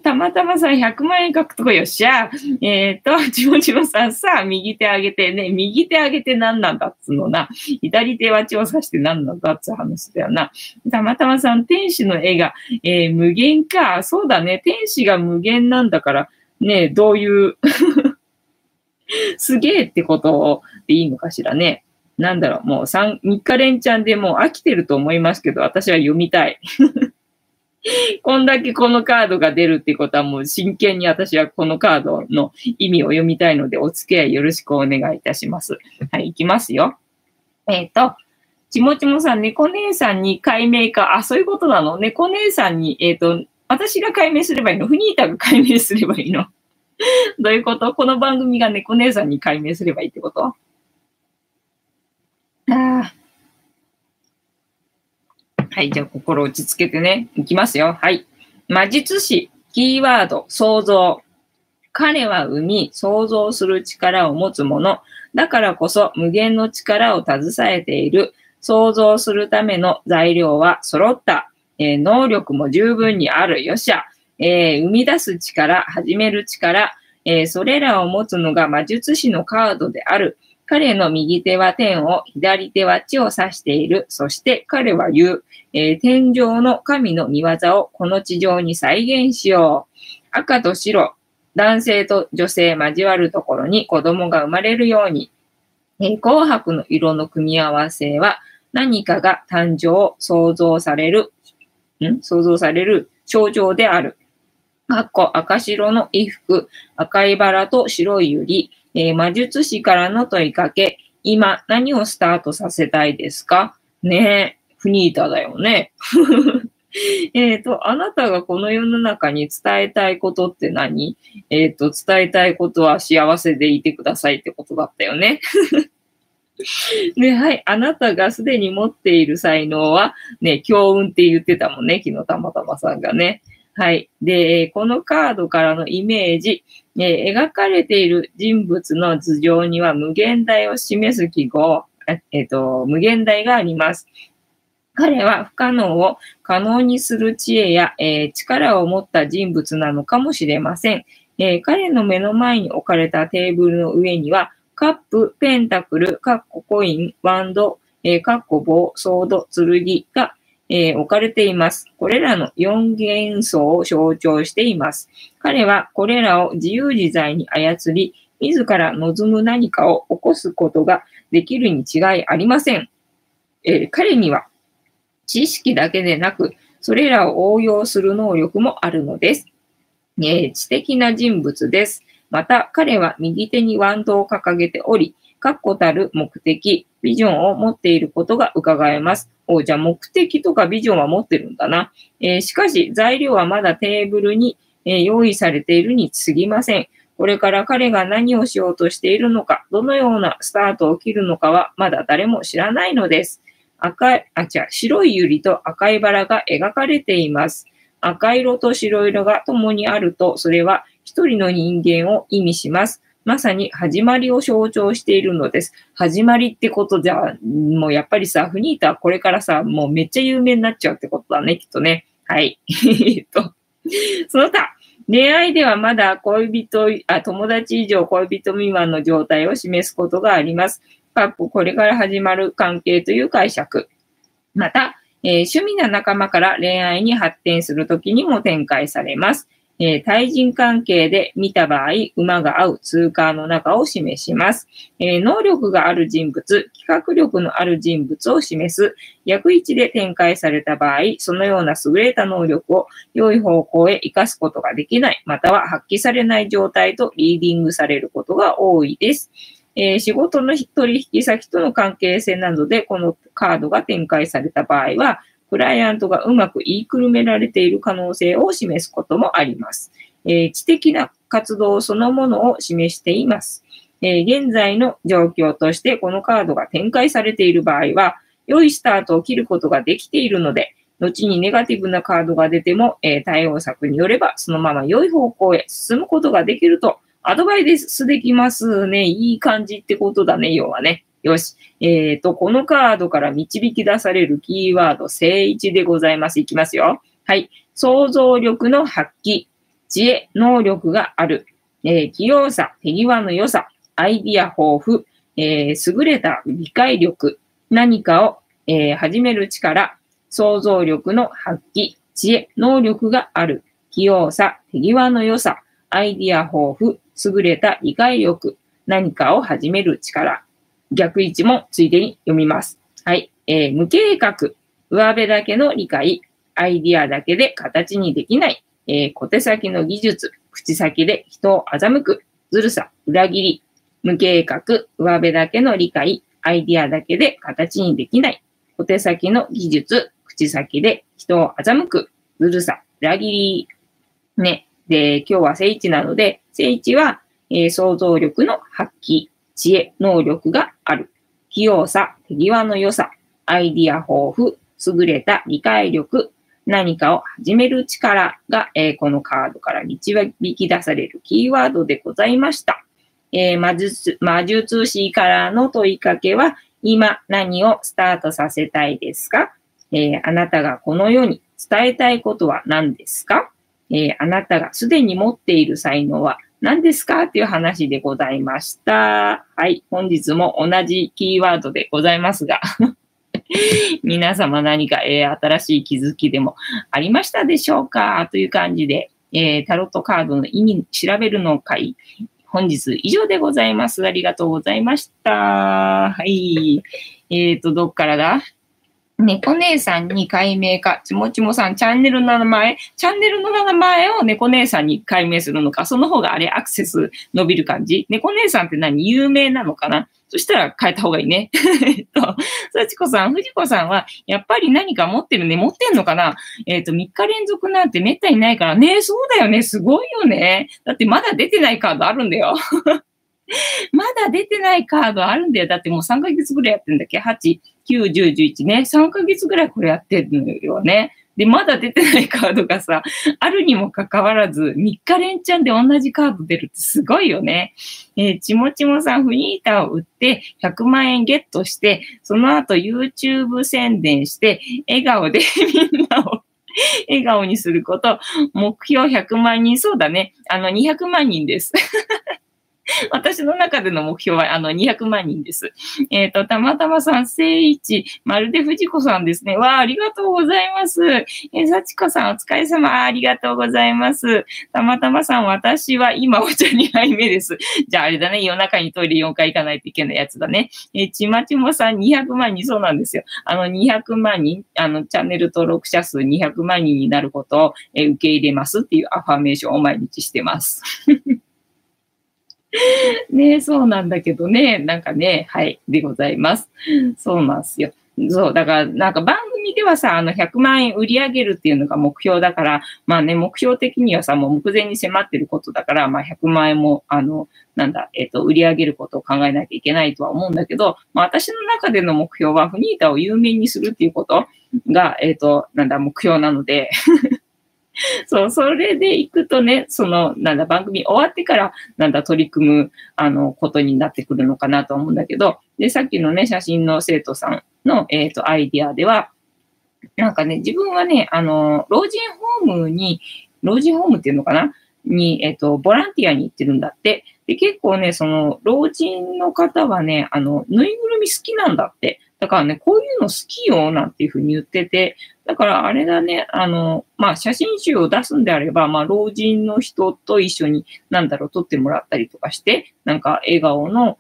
たまたまさん、100万円書くとこよっしゃ。ちもちもさん、さあ、右手上げてね、右手上げて何なんだっつのな。左手は調査して何なんだっつ話だよな。たまたまさん、天使の絵が、無限か。そうだね、天使が無限なんだから、ね、どういう、すげえってことでいいのかしらね。なんだろう、もう3日連チャンでもう飽きてると思いますけど、私は読みたい。こんだけこのカードが出るってことはもう真剣に私はこのカードの意味を読みたいので、お付き合いよろしくお願いいたします。はい、いきますよ。ちもちもさん、猫姉さんに解明か。あ、そういうことなの？猫姉さんに、私が解明すればいいの？フニータが解明すればいいの？どういうこと？この番組が猫姉さんに解明すればいいってこと？はい、じゃあ心落ち着けてね。いきますよ。はい。魔術師、キーワード、想像。彼は生み、想像する力を持つもの。だからこそ無限の力を携えている。想像するための材料は揃った。能力も十分にある。よっしゃ。生み出す力、始める力。それらを持つのが魔術師のカードである。彼の右手は天を、左手は地を指している。そして彼は言う。天上の神の御業をこの地上に再現しよう。赤と白、男性と女性交わるところに子供が生まれるように。紅白の色の組み合わせは何かが誕生、想像される象徴である。赤白の衣服、赤いバラと白い百合。魔術師からの問いかけ、今何をスタートさせたいですかねえ、フニータだよね。あなたがこの世の中に伝えたいことって何？伝えたいことは幸せでいてくださいってことだったよね。ね、はい。あなたがすでに持っている才能は、ね、強運って言ってたもんね。昨日たまたまさんがね。はい。で、このカードからのイメージ、描かれている人物の頭上には無限大を示す記号、無限大があります。彼は不可能を可能にする知恵や、力を持った人物なのかもしれません。彼の目の前に置かれたテーブルの上には、カップ、ペンタクル、カッココイン、ワンド、カッコ棒、ソード、剣が、置かれています。これらの4元素を象徴しています。彼はこれらを自由自在に操り、自ら望む何かを起こすことができるに違いありません。彼には知識だけでなく、それらを応用する能力もあるのです。知的な人物です。また、彼は右手にワンドを掲げており、確固たる目的、ビジョンを持っていることが伺えます。お、じゃあ目的とかビジョンは持ってるんだな。しかし、材料はまだテーブルに、用意されているに過ぎません。これから彼が何をしようとしているのか、どのようなスタートを切るのかは、まだ誰も知らないのです。白いユリと赤いバラが描かれています。赤色と白色が共にあると、それは、一人の人間を意味します。まさに始まりを象徴しているのです。始まりってことじゃ、もうやっぱりさ、フニータはこれからさ、もうめっちゃ有名になっちゃうってことだね、きっとね。はい。その他、恋愛ではまだ友達以上恋人未満の状態を示すことがあります。これから始まる関係という解釈。また、趣味な仲間から恋愛に発展するときにも展開されます。対人関係で見た場合、馬が合う通貨の中を示します。能力がある人物、企画力のある人物を示す。逆位置で展開された場合、そのような優れた能力を良い方向へ生かすことができない、または発揮されない状態とリーディングされることが多いです。仕事の取引先との関係性などでこのカードが展開された場合は、クライアントがうまく言いくるめられている可能性を示すこともあります。知的な活動そのものを示しています。現在の状況としてこのカードが展開されている場合は、良いスタートを切ることができているので、後にネガティブなカードが出ても、対応策によればそのまま良い方向へ進むことができるとアドバイスできますね。いい感じってことだね、要はね。よし。このカードから導き出されるキーワード、正位置でございます。いきますよ。はい。想像力の発揮、知恵、能力がある、器用さ、手際の良さ、アイディア豊富、優れた理解力、何かを、始める力、想像力の発揮、知恵、能力がある、器用さ、手際の良さ、アイディア豊富、優れた理解力、何かを始める力、逆位置もついでに読みます。はい。無計画、上辺だけの理解、アイディアだけで形にできない、小手先の技術、口先で人を欺く、ずるさ、裏切り、無計画、上辺だけの理解、アイディアだけで形にできない、小手先の技術、口先で人を欺く、ずるさ、裏切り。ね。で、今日は正位置なので、正位置は、想像力の発揮、知恵、能力がある、器用さ、手際の良さ、アイディア豊富、優れた理解力、何かを始める力が、このカードから導き出されるキーワードでございました。魔術師からの問いかけは、今何をスタートさせたいですか？あなたがこの世に伝えたいことは何ですか？あなたがすでに持っている才能は何ですかっていう話でございました。はい。本日も同じキーワードでございますが、皆様何か、新しい気づきでもありましたでしょうかという感じで、タロットカードの意味調べるの会、本日以上でございます。ありがとうございました。はい。どっからだ猫姉さんに解明か、ちもちもさん、チャンネルの名前を猫姉さんに解明するのか、その方があれアクセス伸びる感じ。猫姉さんって何、有名なのかな。そしたら変えた方がいいね。幸子さん、藤子さんは、やっぱり何か持ってるね。持ってんのかな。3日連続なんてめったにないからね。そうだよね。すごいよね。だってまだ出てないカードあるんだよ。まだ出てないカードあるんだよ。だってもう3ヶ月ぐらいやってんだっけ ?8、9、10、11ね。3ヶ月ぐらいこれやってるよね。で、まだ出てないカードがさ、あるにもかかわらず、3日連チャンで同じカード出るってすごいよね。ちもちもさん、フニータを売って100万円ゲットして、その後 YouTube 宣伝して、笑顔でみんなを笑顔にすること、目標100万人、そうだね。200万人です。私の中での目標は、200万人です。たまたまさん、聖一、まるで藤子さんですね。わあ、ありがとうございます。さちこさん、お疲れ様。ありがとうございます。たまたまさん、私は今、お茶2杯目です。じゃあ、あれだね。夜中にトイレ4回行かないといけないやつだね。ちまちもさん、200万人、そうなんですよ。200万人、チャンネル登録者数200万人になることを、受け入れますっていうアファメーションを毎日してます。ねえ、そうなんだけどね。なんかね、はい、でございます。そうなんですよ。そう、だから、なんか番組ではさ、100万円売り上げるっていうのが目標だから、まあね、目標的にはさ、もう目前に迫ってることだから、まあ100万円も、売り上げることを考えなきゃいけないとは思うんだけど、まあ私の中での目標は、フニータを有名にするっていうことが、目標なので、そう、それで行くとね、番組終わってから、取り組む、ことになってくるのかなと思うんだけど、で、さっきのね、写真の生徒さんの、アイディアでは、なんかね、自分はね、老人ホームっていうのかなに、ボランティアに行ってるんだって。で、結構ね、老人の方はね、ぬいぐるみ好きなんだって。だからね、こういうの好きよ、なんていうふうに言ってて、だからあれだね、まあ、写真集を出すんであれば、まあ、老人の人と一緒に、撮ってもらったりとかして、なんか、笑顔の、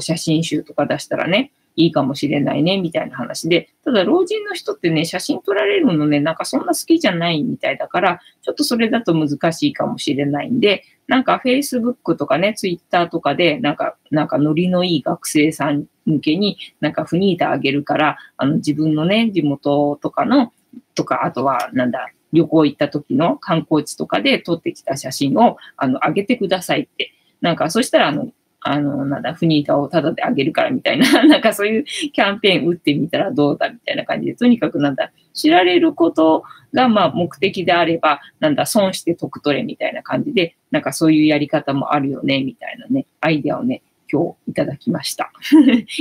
写真集とか出したらね、いいかもしれないね、みたいな話で、ただ、老人の人ってね、写真撮られるのね、なんかそんな好きじゃないみたいだから、ちょっとそれだと難しいかもしれないんで、なんか Facebook とかね、Twitter とかで、なんかノリのいい学生さん向けに、なんかフニータあげるから、自分のね、地元とかの、とか、あとは、旅行行った時の観光地とかで撮ってきた写真を、あげてくださいって。なんか、そしたら、フニータをタダであげるからみたいな、なんかそういうキャンペーン打ってみたらどうだみたいな感じで、とにかく知られることが、まあ目的であれば、損して得取れみたいな感じで、なんかそういうやり方もあるよね、みたいなね、アイデアをね、今日いただきました。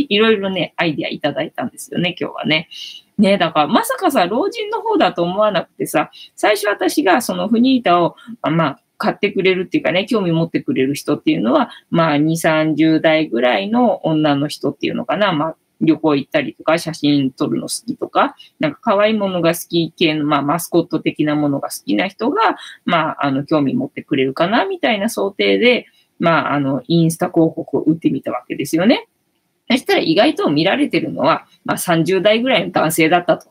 いろいろね、アイデアいただいたんですよね、今日はね。ねえ、だから、まさかさ、老人の方だと思わなくてさ、最初私がそのフニータを、買ってくれるっていうかね、興味持ってくれる人っていうのは、まあ、2、30代ぐらいの女の人っていうのかな。まあ、旅行行ったりとか、写真撮るの好きとか、なんか可愛いものが好き系の、まあ、マスコット的なものが好きな人が、まあ、興味持ってくれるかな、みたいな想定で、まあ、インスタ広告を打ってみたわけですよね。そしたら意外と見られてるのは、まあ、30代ぐらいの男性だったと。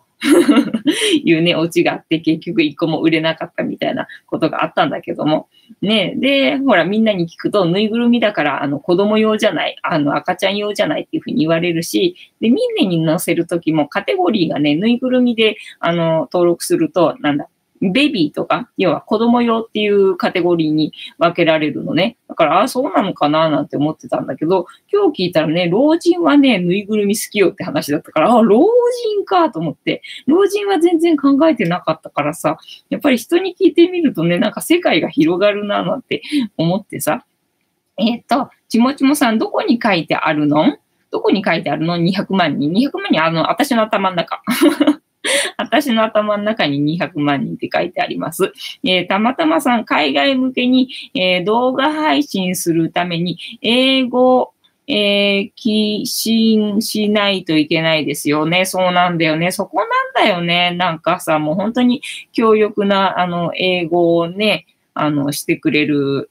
いうね、オチがあって、結局一個も売れなかったみたいなことがあったんだけども。ね、で、ほら、みんなに聞くと、ぬいぐるみだから、子供用じゃない、赤ちゃん用じゃないっていうふうに言われるし、で、ミンネに載せるときも、カテゴリーがね、ぬいぐるみで、登録すると、ベビーとか、要は子供用っていうカテゴリーに分けられるのね。だから、そうなのかななんて思ってたんだけど、今日聞いたらね、老人はね、ぬいぐるみ好きよって話だったから、老人かと思って、老人は全然考えてなかったからさ、やっぱり人に聞いてみるとね、なんか世界が広がるななんて思ってさ、ちもちもさん、どこに書いてあるの ?200 万人。200万人、私の頭の中。私の頭の中に200万人って書いてあります。たまたまさん、海外向けに、動画配信するために、英語、起信しないといけないですよね。そうなんだよね。そこなんだよね。なんかさ、もう本当に強力な、英語をね、してくれる、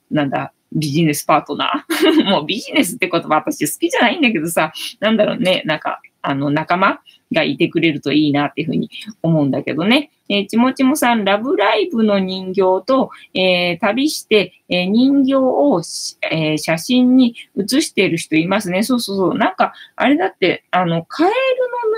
ビジネスパートナー。もうビジネスって言葉私好きじゃないんだけどさ、なんだろうね、なんか、仲間がいてくれるといいなっていうふうに思うんだけどね。ちもちもさん、ラブライブの人形と、旅して、人形を、写真に写している人いますね。そうそうそう。なんか、あれだって、カエルの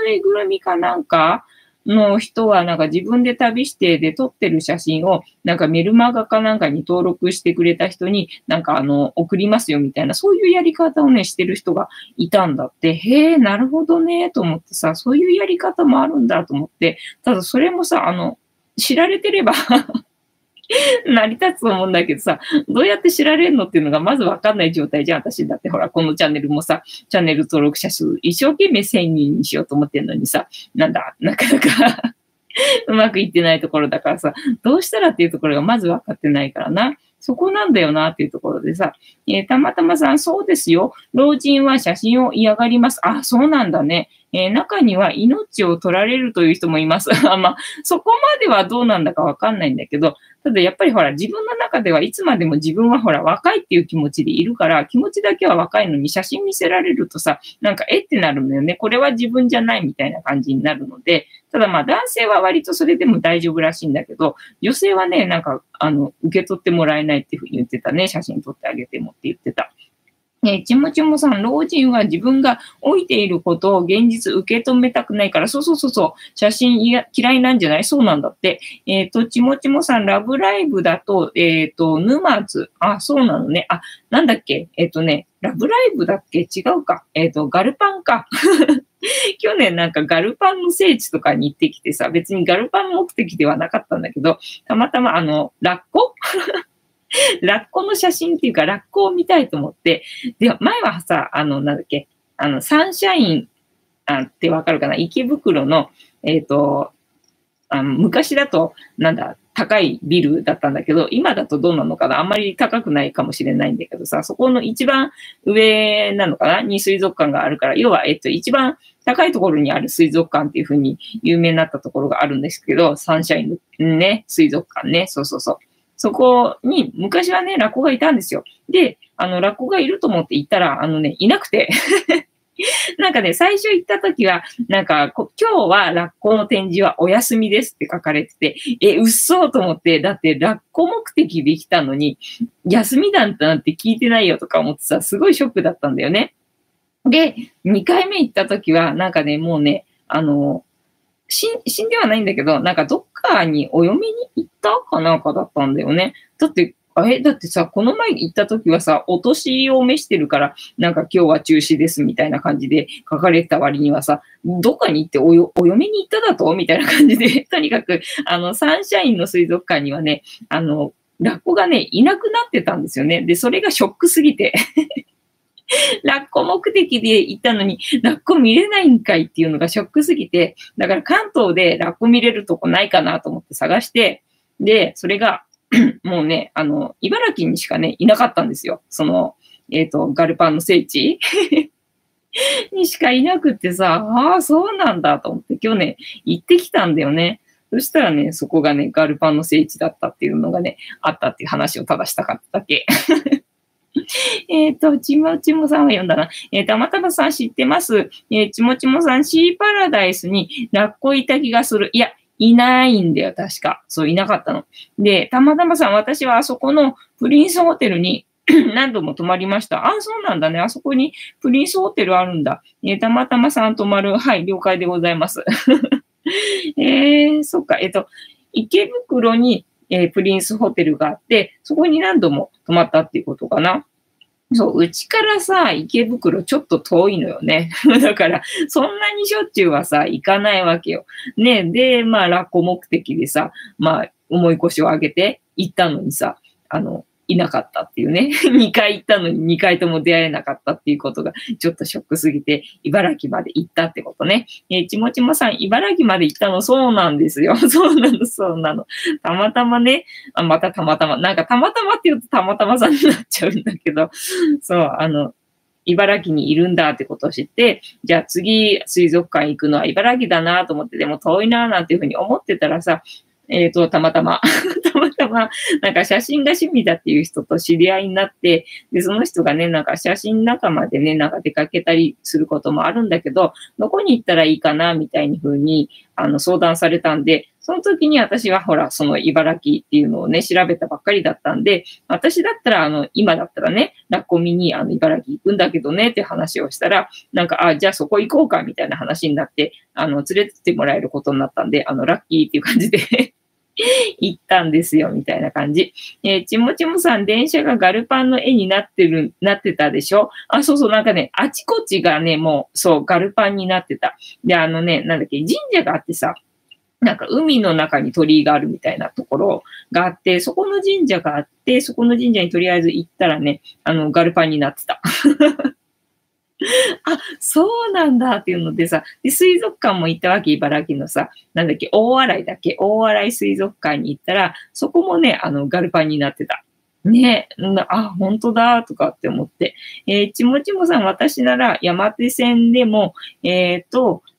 ぬいぐるみかなんかの人は、なんか自分で旅してで撮ってる写真を、なんかメルマガかなんかに登録してくれた人に、なんか送りますよみたいな、そういうやり方をね、してる人がいたんだって。へえ、なるほどね、と思ってさ、そういうやり方もあるんだと思って、ただそれもさ、知られてれば成り立つと思うんだけどさ、どうやって知られるのっていうのがまずわかんない状態じゃん、私。だってほら、このチャンネルもさ、チャンネル登録者数一生懸命1000人にしようと思ってんのにさ、なんだ、なかなかうまくいってないところだからさ、どうしたらっていうところがまずわかってないからな。そこなんだよなっていうところでさ、たまたまさん、そうですよ。老人は写真を嫌がります。あ、そうなんだね。中には命を取られるという人もいます。まあ、そこまではどうなんだかわかんないんだけど、ただやっぱりほら、自分の中ではいつまでも自分はほら、若いっていう気持ちでいるから、気持ちだけは若いのに写真見せられるとさ、なんかってなるんだよね。これは自分じゃないみたいな感じになるので、ただまあ男性は割とそれでも大丈夫らしいんだけど、女性はね、なんか、受け取ってもらえないっていうふうに言ってたね。写真撮ってあげてもって言ってた。ちもちもさん、老人は自分が老いていることを現実受け止めたくないから、そう。写真嫌いなんじゃない？そうなんだって。ちもちもさん、ラブライブだと、沼津。あ、そうなのね。あ、なんだっけ？ラブライブだっけ？違うか。ガルパンか。去年なんかガルパンの聖地とかに行ってきてさ、別にガルパン目的ではなかったんだけど、たまたまラッコラッコの写真っていうか、ラッコを見たいと思って。で、前はさ、なんだっけ、サンシャインってわかるかな？池袋の、昔だと、なんだ、高いビルだったんだけど、今だとどうなのかな？あんまり高くないかもしれないんだけどさ、そこの一番上なのかな？に水族館があるから、要は、一番高いところにある水族館っていう風に有名になったところがあるんですけど、サンシャインね、水族館ね、そう。そこに、昔はね、ラッコがいたんですよ。で、ラッコがいると思って行ったら、いなくて。なんかね、最初行った時は、なんか、今日はラッコの展示はお休みですって書かれてて、嘘と思って、だってラッコ目的で来たのに、休みだったなんて聞いてないよとか思ってさ、すごいショックだったんだよね。で、2回目行った時は、なんかね、もうね、死んではないんだけど、なんかどっかにお嫁に行ったかなんかだったんだよね。だってさ、この前行った時はさ、お年を召してるから、なんか今日は中止ですみたいな感じで書かれた割にはさ、どっかに行ってお嫁に行っただとみたいな感じで、とにかく、サンシャインの水族館にはね、ラッコがね、いなくなってたんですよね。で、それがショックすぎて。ラッコ目的で行ったのに、ラッコ見れないんかいっていうのがショックすぎて、だから関東でラッコ見れるとこないかなと思って探して、で、それが、もうね、茨城にしかね、いなかったんですよ。その、ガルパンの聖地にしかいなくってさ、ああ、そうなんだと思って、今日ね、行ってきたんだよね。そしたらね、そこがね、ガルパンの聖地だったっていうのがね、あったっていう話をただしたかっただけ。ちもさんは読んだな。たまたまさん知ってます。ちもさん、シーパラダイスにラッコいた気がする。いや、いないんだよ、確か。そう、いなかったの。で、たまたまさん、私はあそこのプリンスホテルに何度も泊まりました。あ、そうなんだね。あそこにプリンスホテルあるんだ。たまたまさん泊まる。はい、了解でございます。そっか。池袋に、プリンスホテルがあって、そこに何度も泊まったっていうことかな。そう、うちからさ、池袋ちょっと遠いのよね。だから、そんなにしょっちゅうはさ、行かないわけよ。ね、で、まあ、ラッコ目的でさ、まあ、重い腰を上げて行ったのにさ、いなかったっていうね。2回行ったのに2回とも出会えなかったっていうことがちょっとショックすぎて、茨城まで行ったってことね。ちもちもさん、茨城まで行ったの？そうなんですよ。そうなの。たまたまね。あ、またたまたま。なんかたまたまって言うとたまたまさんになっちゃうんだけど、そう、茨城にいるんだってことを知って、じゃあ次水族館行くのは茨城だなと思って、でも遠いななんていうふうに思ってたらさ、たまたま、なんか写真が趣味だっていう人と知り合いになって、で、その人がね、なんか写真仲間でね、なんか出かけたりすることもあるんだけど、どこに行ったらいいかな、みたいな風に、相談されたんで、その時に私はほら、その茨城っていうのをね、調べたばっかりだったんで、私だったら、今だったらね、ラッコミに茨城行くんだけどね、って話をしたら、なんか、じゃあそこ行こうか、みたいな話になって、連れてってもらえることになったんで、ラッキーっていう感じで、行ったんですよ、みたいな感じ。ちもちもさん、電車がガルパンの絵になってたでしょ？あ、そうそう、なんかね、あちこちがね、もう、そう、ガルパンになってた。で、なんだっけ、神社があってさ、なんか海の中に鳥居があるみたいなところがあって、そこの神社があって、そこの神社にとりあえず行ったらね、ガルパンになってた。あ、そうなんだっていうのでさ、で、水族館も行ったわけ、茨城のさ、なんだっけ、大洗水族館に行ったら、そこもね、ガルパンになってた。ねえ、あ、本当だ、とかって思って。ちもちもさん、私なら山手線でも、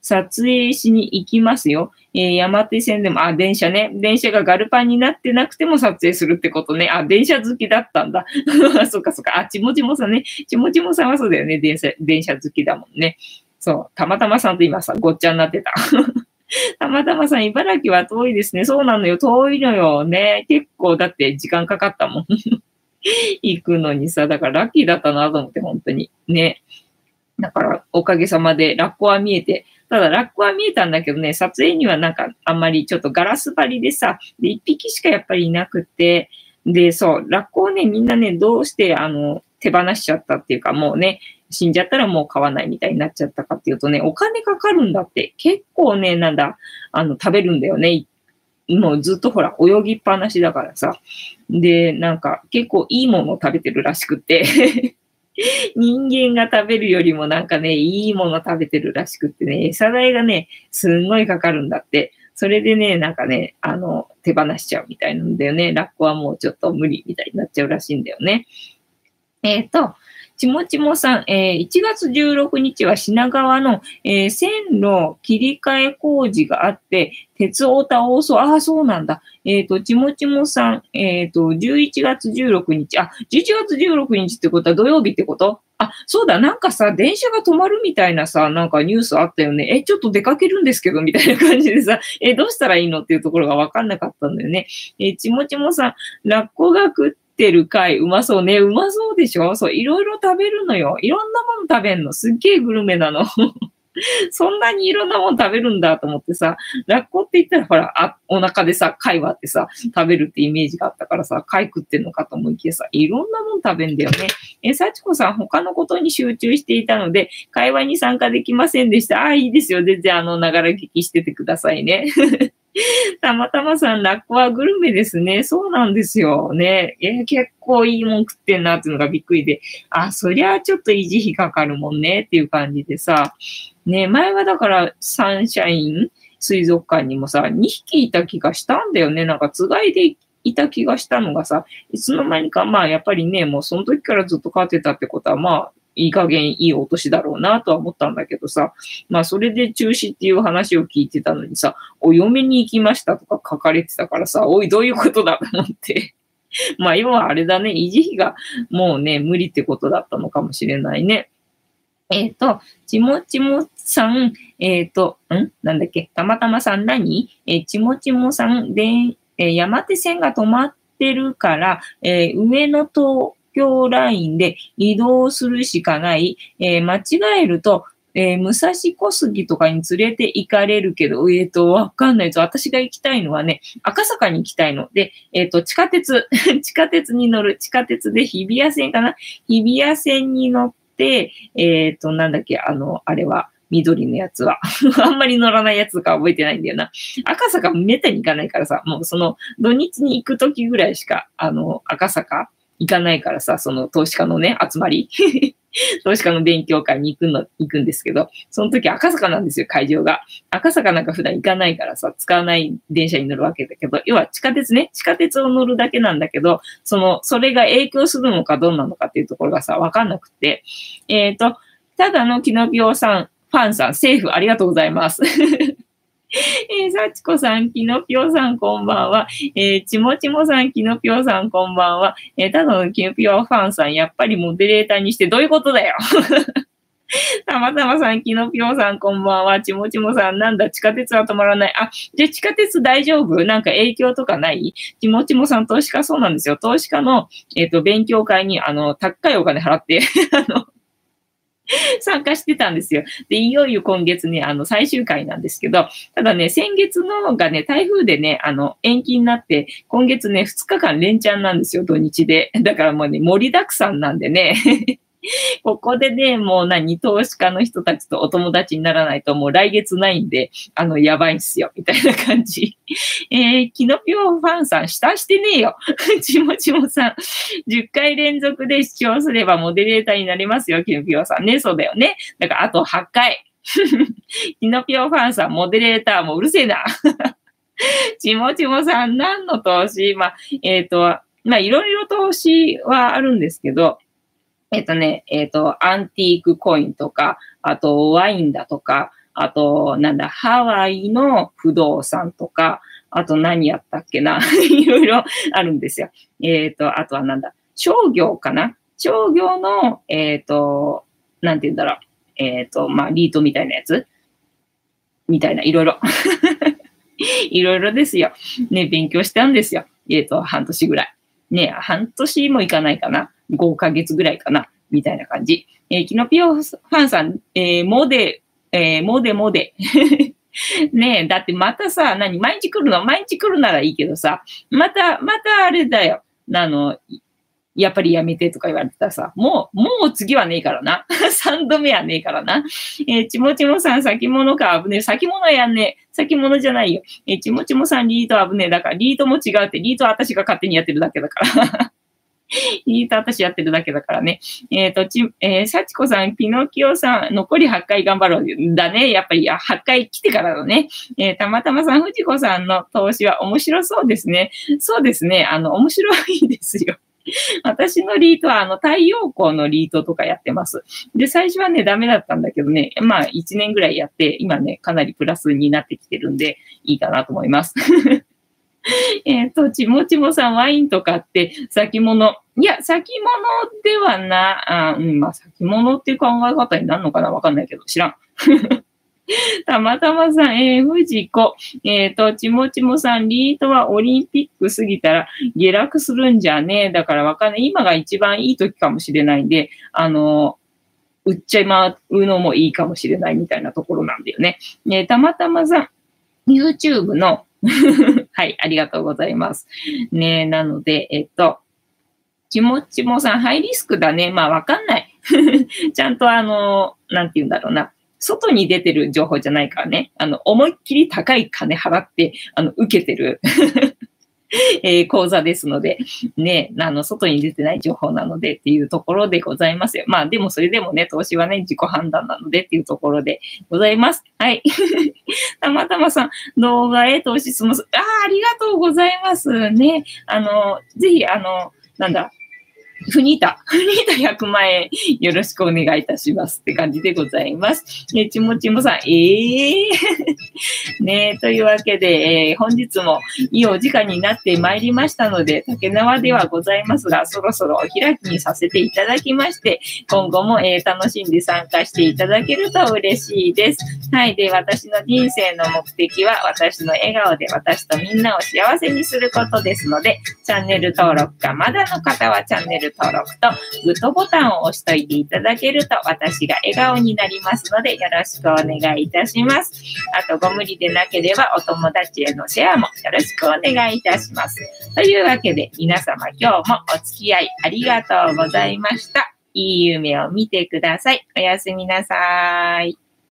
撮影しに行きますよ。山手線でも、あ、電車ね。電車がガルパンになってなくても撮影するってことね。あ、電車好きだったんだ。そっかそっか。あ、ちもちもさんね。ちもちもさんはそうだよね。電車好きだもんね。そう。たまたまさんと今さ、ごっちゃになってた。たまたまさん、茨城は遠いですね。そうなのよ。遠いのよね。結構、だって時間かかったもん。行くのにさ、だからラッキーだったなと思って、本当に。ね。だから、おかげさまでラッコは見えて、ただラッコは見えたんだけどね、撮影にはなんかあんまりちょっとガラス張りでさ、で、一匹しかやっぱりいなくて、で、そう、ラッコをね、みんなね、どうして、手放しちゃったっていうか、もうね、死んじゃったらもう買わないみたいになっちゃったかっていうとね、お金かかるんだって。結構ね、なんだ、食べるんだよね。もうずっとほら、泳ぎっぱなしだからさ。で、なんか、結構いいものを食べてるらしくて。人間が食べるよりもなんかね、いいもの食べてるらしくってね、餌代がね、すんごいかかるんだって。それでね、なんかね、手放しちゃうみたいなんだよね。ラッコはもうちょっと無理みたいになっちゃうらしいんだよね。ちもちもさん、1月16日は品川の、線路切り替え工事があって、鉄オタ大掃除、ああ、そうなんだ。ちもちもさん、11月16日、あ、11月16日ってことは土曜日ってこと？あ、そうだ、なんかさ、電車が止まるみたいなさ、なんかニュースあったよね。ちょっと出かけるんですけど、みたいな感じでさ、どうしたらいいのっていうところがわかんなかったんだよね。ちもちもさん、ラッコが食って、てる回うまそうね。うまそうでしょ？そう、いろいろ食べるのよ。いろんなもの食べんの。すっげえグルメなの。そんなにいろんなもの食べるんだと思ってさ、ラッコって言ったらほら、お腹でさ、貝割ってさ、食べるってイメージがあったからさ、貝食ってんのかと思いきやさ、いろんなもの食べんだよね。幸子さん、他のことに集中していたので、会話に参加できませんでした。ああ、いいですよ。全然ながら聞きしててくださいね。たまたまさん、ラッコはグルメですね。そうなんですよね。結構いいもん食ってんなっていうのがびっくりで。あ、そりゃちょっと維持費かかるもんねっていう感じでさ。ね、前はだからサンシャイン水族館にもさ、2匹いた気がしたんだよね。なんかつがいでいた気がしたのがさ、いつの間にかまあやっぱりね、もうその時からずっと飼ってたってことはまあ、いい加減いいお年だろうなとは思ったんだけどさ、まあそれで中止っていう話を聞いてたのにさ、お嫁に行きましたとか書かれてたからさ、おいどういうことだと思って。まあ今はあれだね、維持費がもうね、無理ってことだったのかもしれないね。ちもちもさん、なんだっけ、たまたまさん何？ちもちもさん、山手線が止まってるから、上野と、東京ラインで移動するしかない。間違えると、武蔵小杉とかに連れて行かれるけど、わかんないぞ。私が行きたいのはね、赤坂に行きたいので、地下鉄に乗る。地下鉄で日比谷線かな？日比谷線に乗って、なんだっけ、あれは。緑のやつは。あんまり乗らないやつとか覚えてないんだよな。赤坂めったに行かないからさ、もうその土日に行くときぐらいしか、赤坂行かないからさ、その投資家のね、集まり。投資家の勉強会に行くんですけど、その時赤坂なんですよ、会場が。赤坂なんか普段行かないからさ、使わない電車に乗るわけだけど、要は地下鉄ね、地下鉄を乗るだけなんだけど、それが影響するのかどうなのかっていうところがさ、わかんなくて。ただのキノピオさん、ファンさん、セーフ、ありがとうございます。幸子さん、きのぴよさん、こんばんは。ちもちもさん、きのぴよさん、こんばんは。ただのきのぴよファンさん、やっぱりモデレーターにしてどういうことだよ。たまたまさん、きのぴょうさん、こんばんは。ちもちもさん、なんだ、地下鉄は止まらない。あ、じゃあ地下鉄大丈夫？なんか影響とかない？ちもちもさん、投資家そうなんですよ。投資家の、勉強会に、高いお金払って、参加してたんですよ。で、いよいよ今月ね、最終回なんですけど、ただね、先月のがね、台風でね、延期になって、今月ね、2日間連チャンなんですよ、土日で。だからもうね、盛りだくさんなんでね。ここでね、もう投資家の人たちとお友達にならないともう来月ないんで、やばいんすよ、みたいな感じ。キノピオファンさん、下してねえよ。ちもちもさん、10回連続で視聴すればモデレーターになれますよ、キノピオさん。ね、そうだよね。だからあと8回。キノピオファンさん、モデレーターもうるせえな。ちもちもさん、何の投資？まあ、いろいろ投資はあるんですけど、アンティークコインとか、あとワインだとか、あと、なんだ、ハワイの不動産とか、あと何やったっけな、いろいろあるんですよ。あとはなんだ、商業かな？商業の、なんて言うんだろう、まあ、リートみたいなやつみたいな、いろいろ。いろいろですよ。ね、勉強したんですよ。半年ぐらい。ね、半年もいかないかな。5ヶ月ぐらいかなみたいな感じ。キノピオファンさん、モデ。ねえ、だってまたさ、毎日来るの？毎日来るならいいけどさ、またあれだよ。やっぱりやめてとか言われてたらさ、もう次はねえからな。3度目はねえからな。ちもちもさん、先物か、危ねえ。先物やんねえ。先物じゃないよ。ちもちもさん、リート危ねえ。だから、リートも違うって、リートは私が勝手にやってるだけだから。私やってるだけだからね。幸子さん、ピノキオさん、残り8回頑張ろう。だね。やっぱり、8回来てからのね。たまたまさん、藤子さんの投資は面白そうですね。そうですね。面白いですよ。私のリートは、太陽光のリートとかやってます。で、最初はね、ダメだったんだけどね。まあ、1年ぐらいやって、今ね、かなりプラスになってきてるんで、いいかなと思います。ちもちもさん、ワインとかって先物。いや、先物ではな、まあ、先物っていう考え方になるのかなわかんないけど、知らん。たまたまさん、藤子。ちもちもさん、リートはオリンピック過ぎたら下落するんじゃねえ。だからわかんない。今が一番いい時かもしれないんで、売っちゃいまうのもいいかもしれないみたいなところなんだよね。たまたまさん、YouTube のはい、ありがとうございます。ね、なので、ちもちもさん、ハイリスクだね。まあ、わかんない。ちゃんとなんて言うんだろうな。外に出てる情報じゃないからね。思いっきり高い金払って、受けてる、講座ですので、ね、外に出てない情報なのでっていうところでございますよ。まあ、でもそれでもね、投資はね、自己判断なのでっていうところでございます。はい。たまたまさん、動画へ投資します。ああ、ありがとうございます。ね。ぜひ、なんだ、ふにた100万円よろしくお願いいたしますって感じでございます。ちもちもさん、ねえ、というわけで、本日もいいお時間になってまいりましたので、竹縄ではございますが、そろそろお開きにさせていただきまして、今後も、楽しんで参加していただけると嬉しいです。はい。で、私の人生の目的は、私の笑顔で私とみんなを幸せにすることですので、チャンネル登録か、まだの方はチャンネル登録とグッドボタンを押しといていただけると私が笑顔になりますのでよろしくお願いいたします。あとご無理でなければお友達へのシェアもよろしくお願いいたします。というわけで皆様今日もお付き合いありがとうございました。いい夢を見てください。おやすみなさい。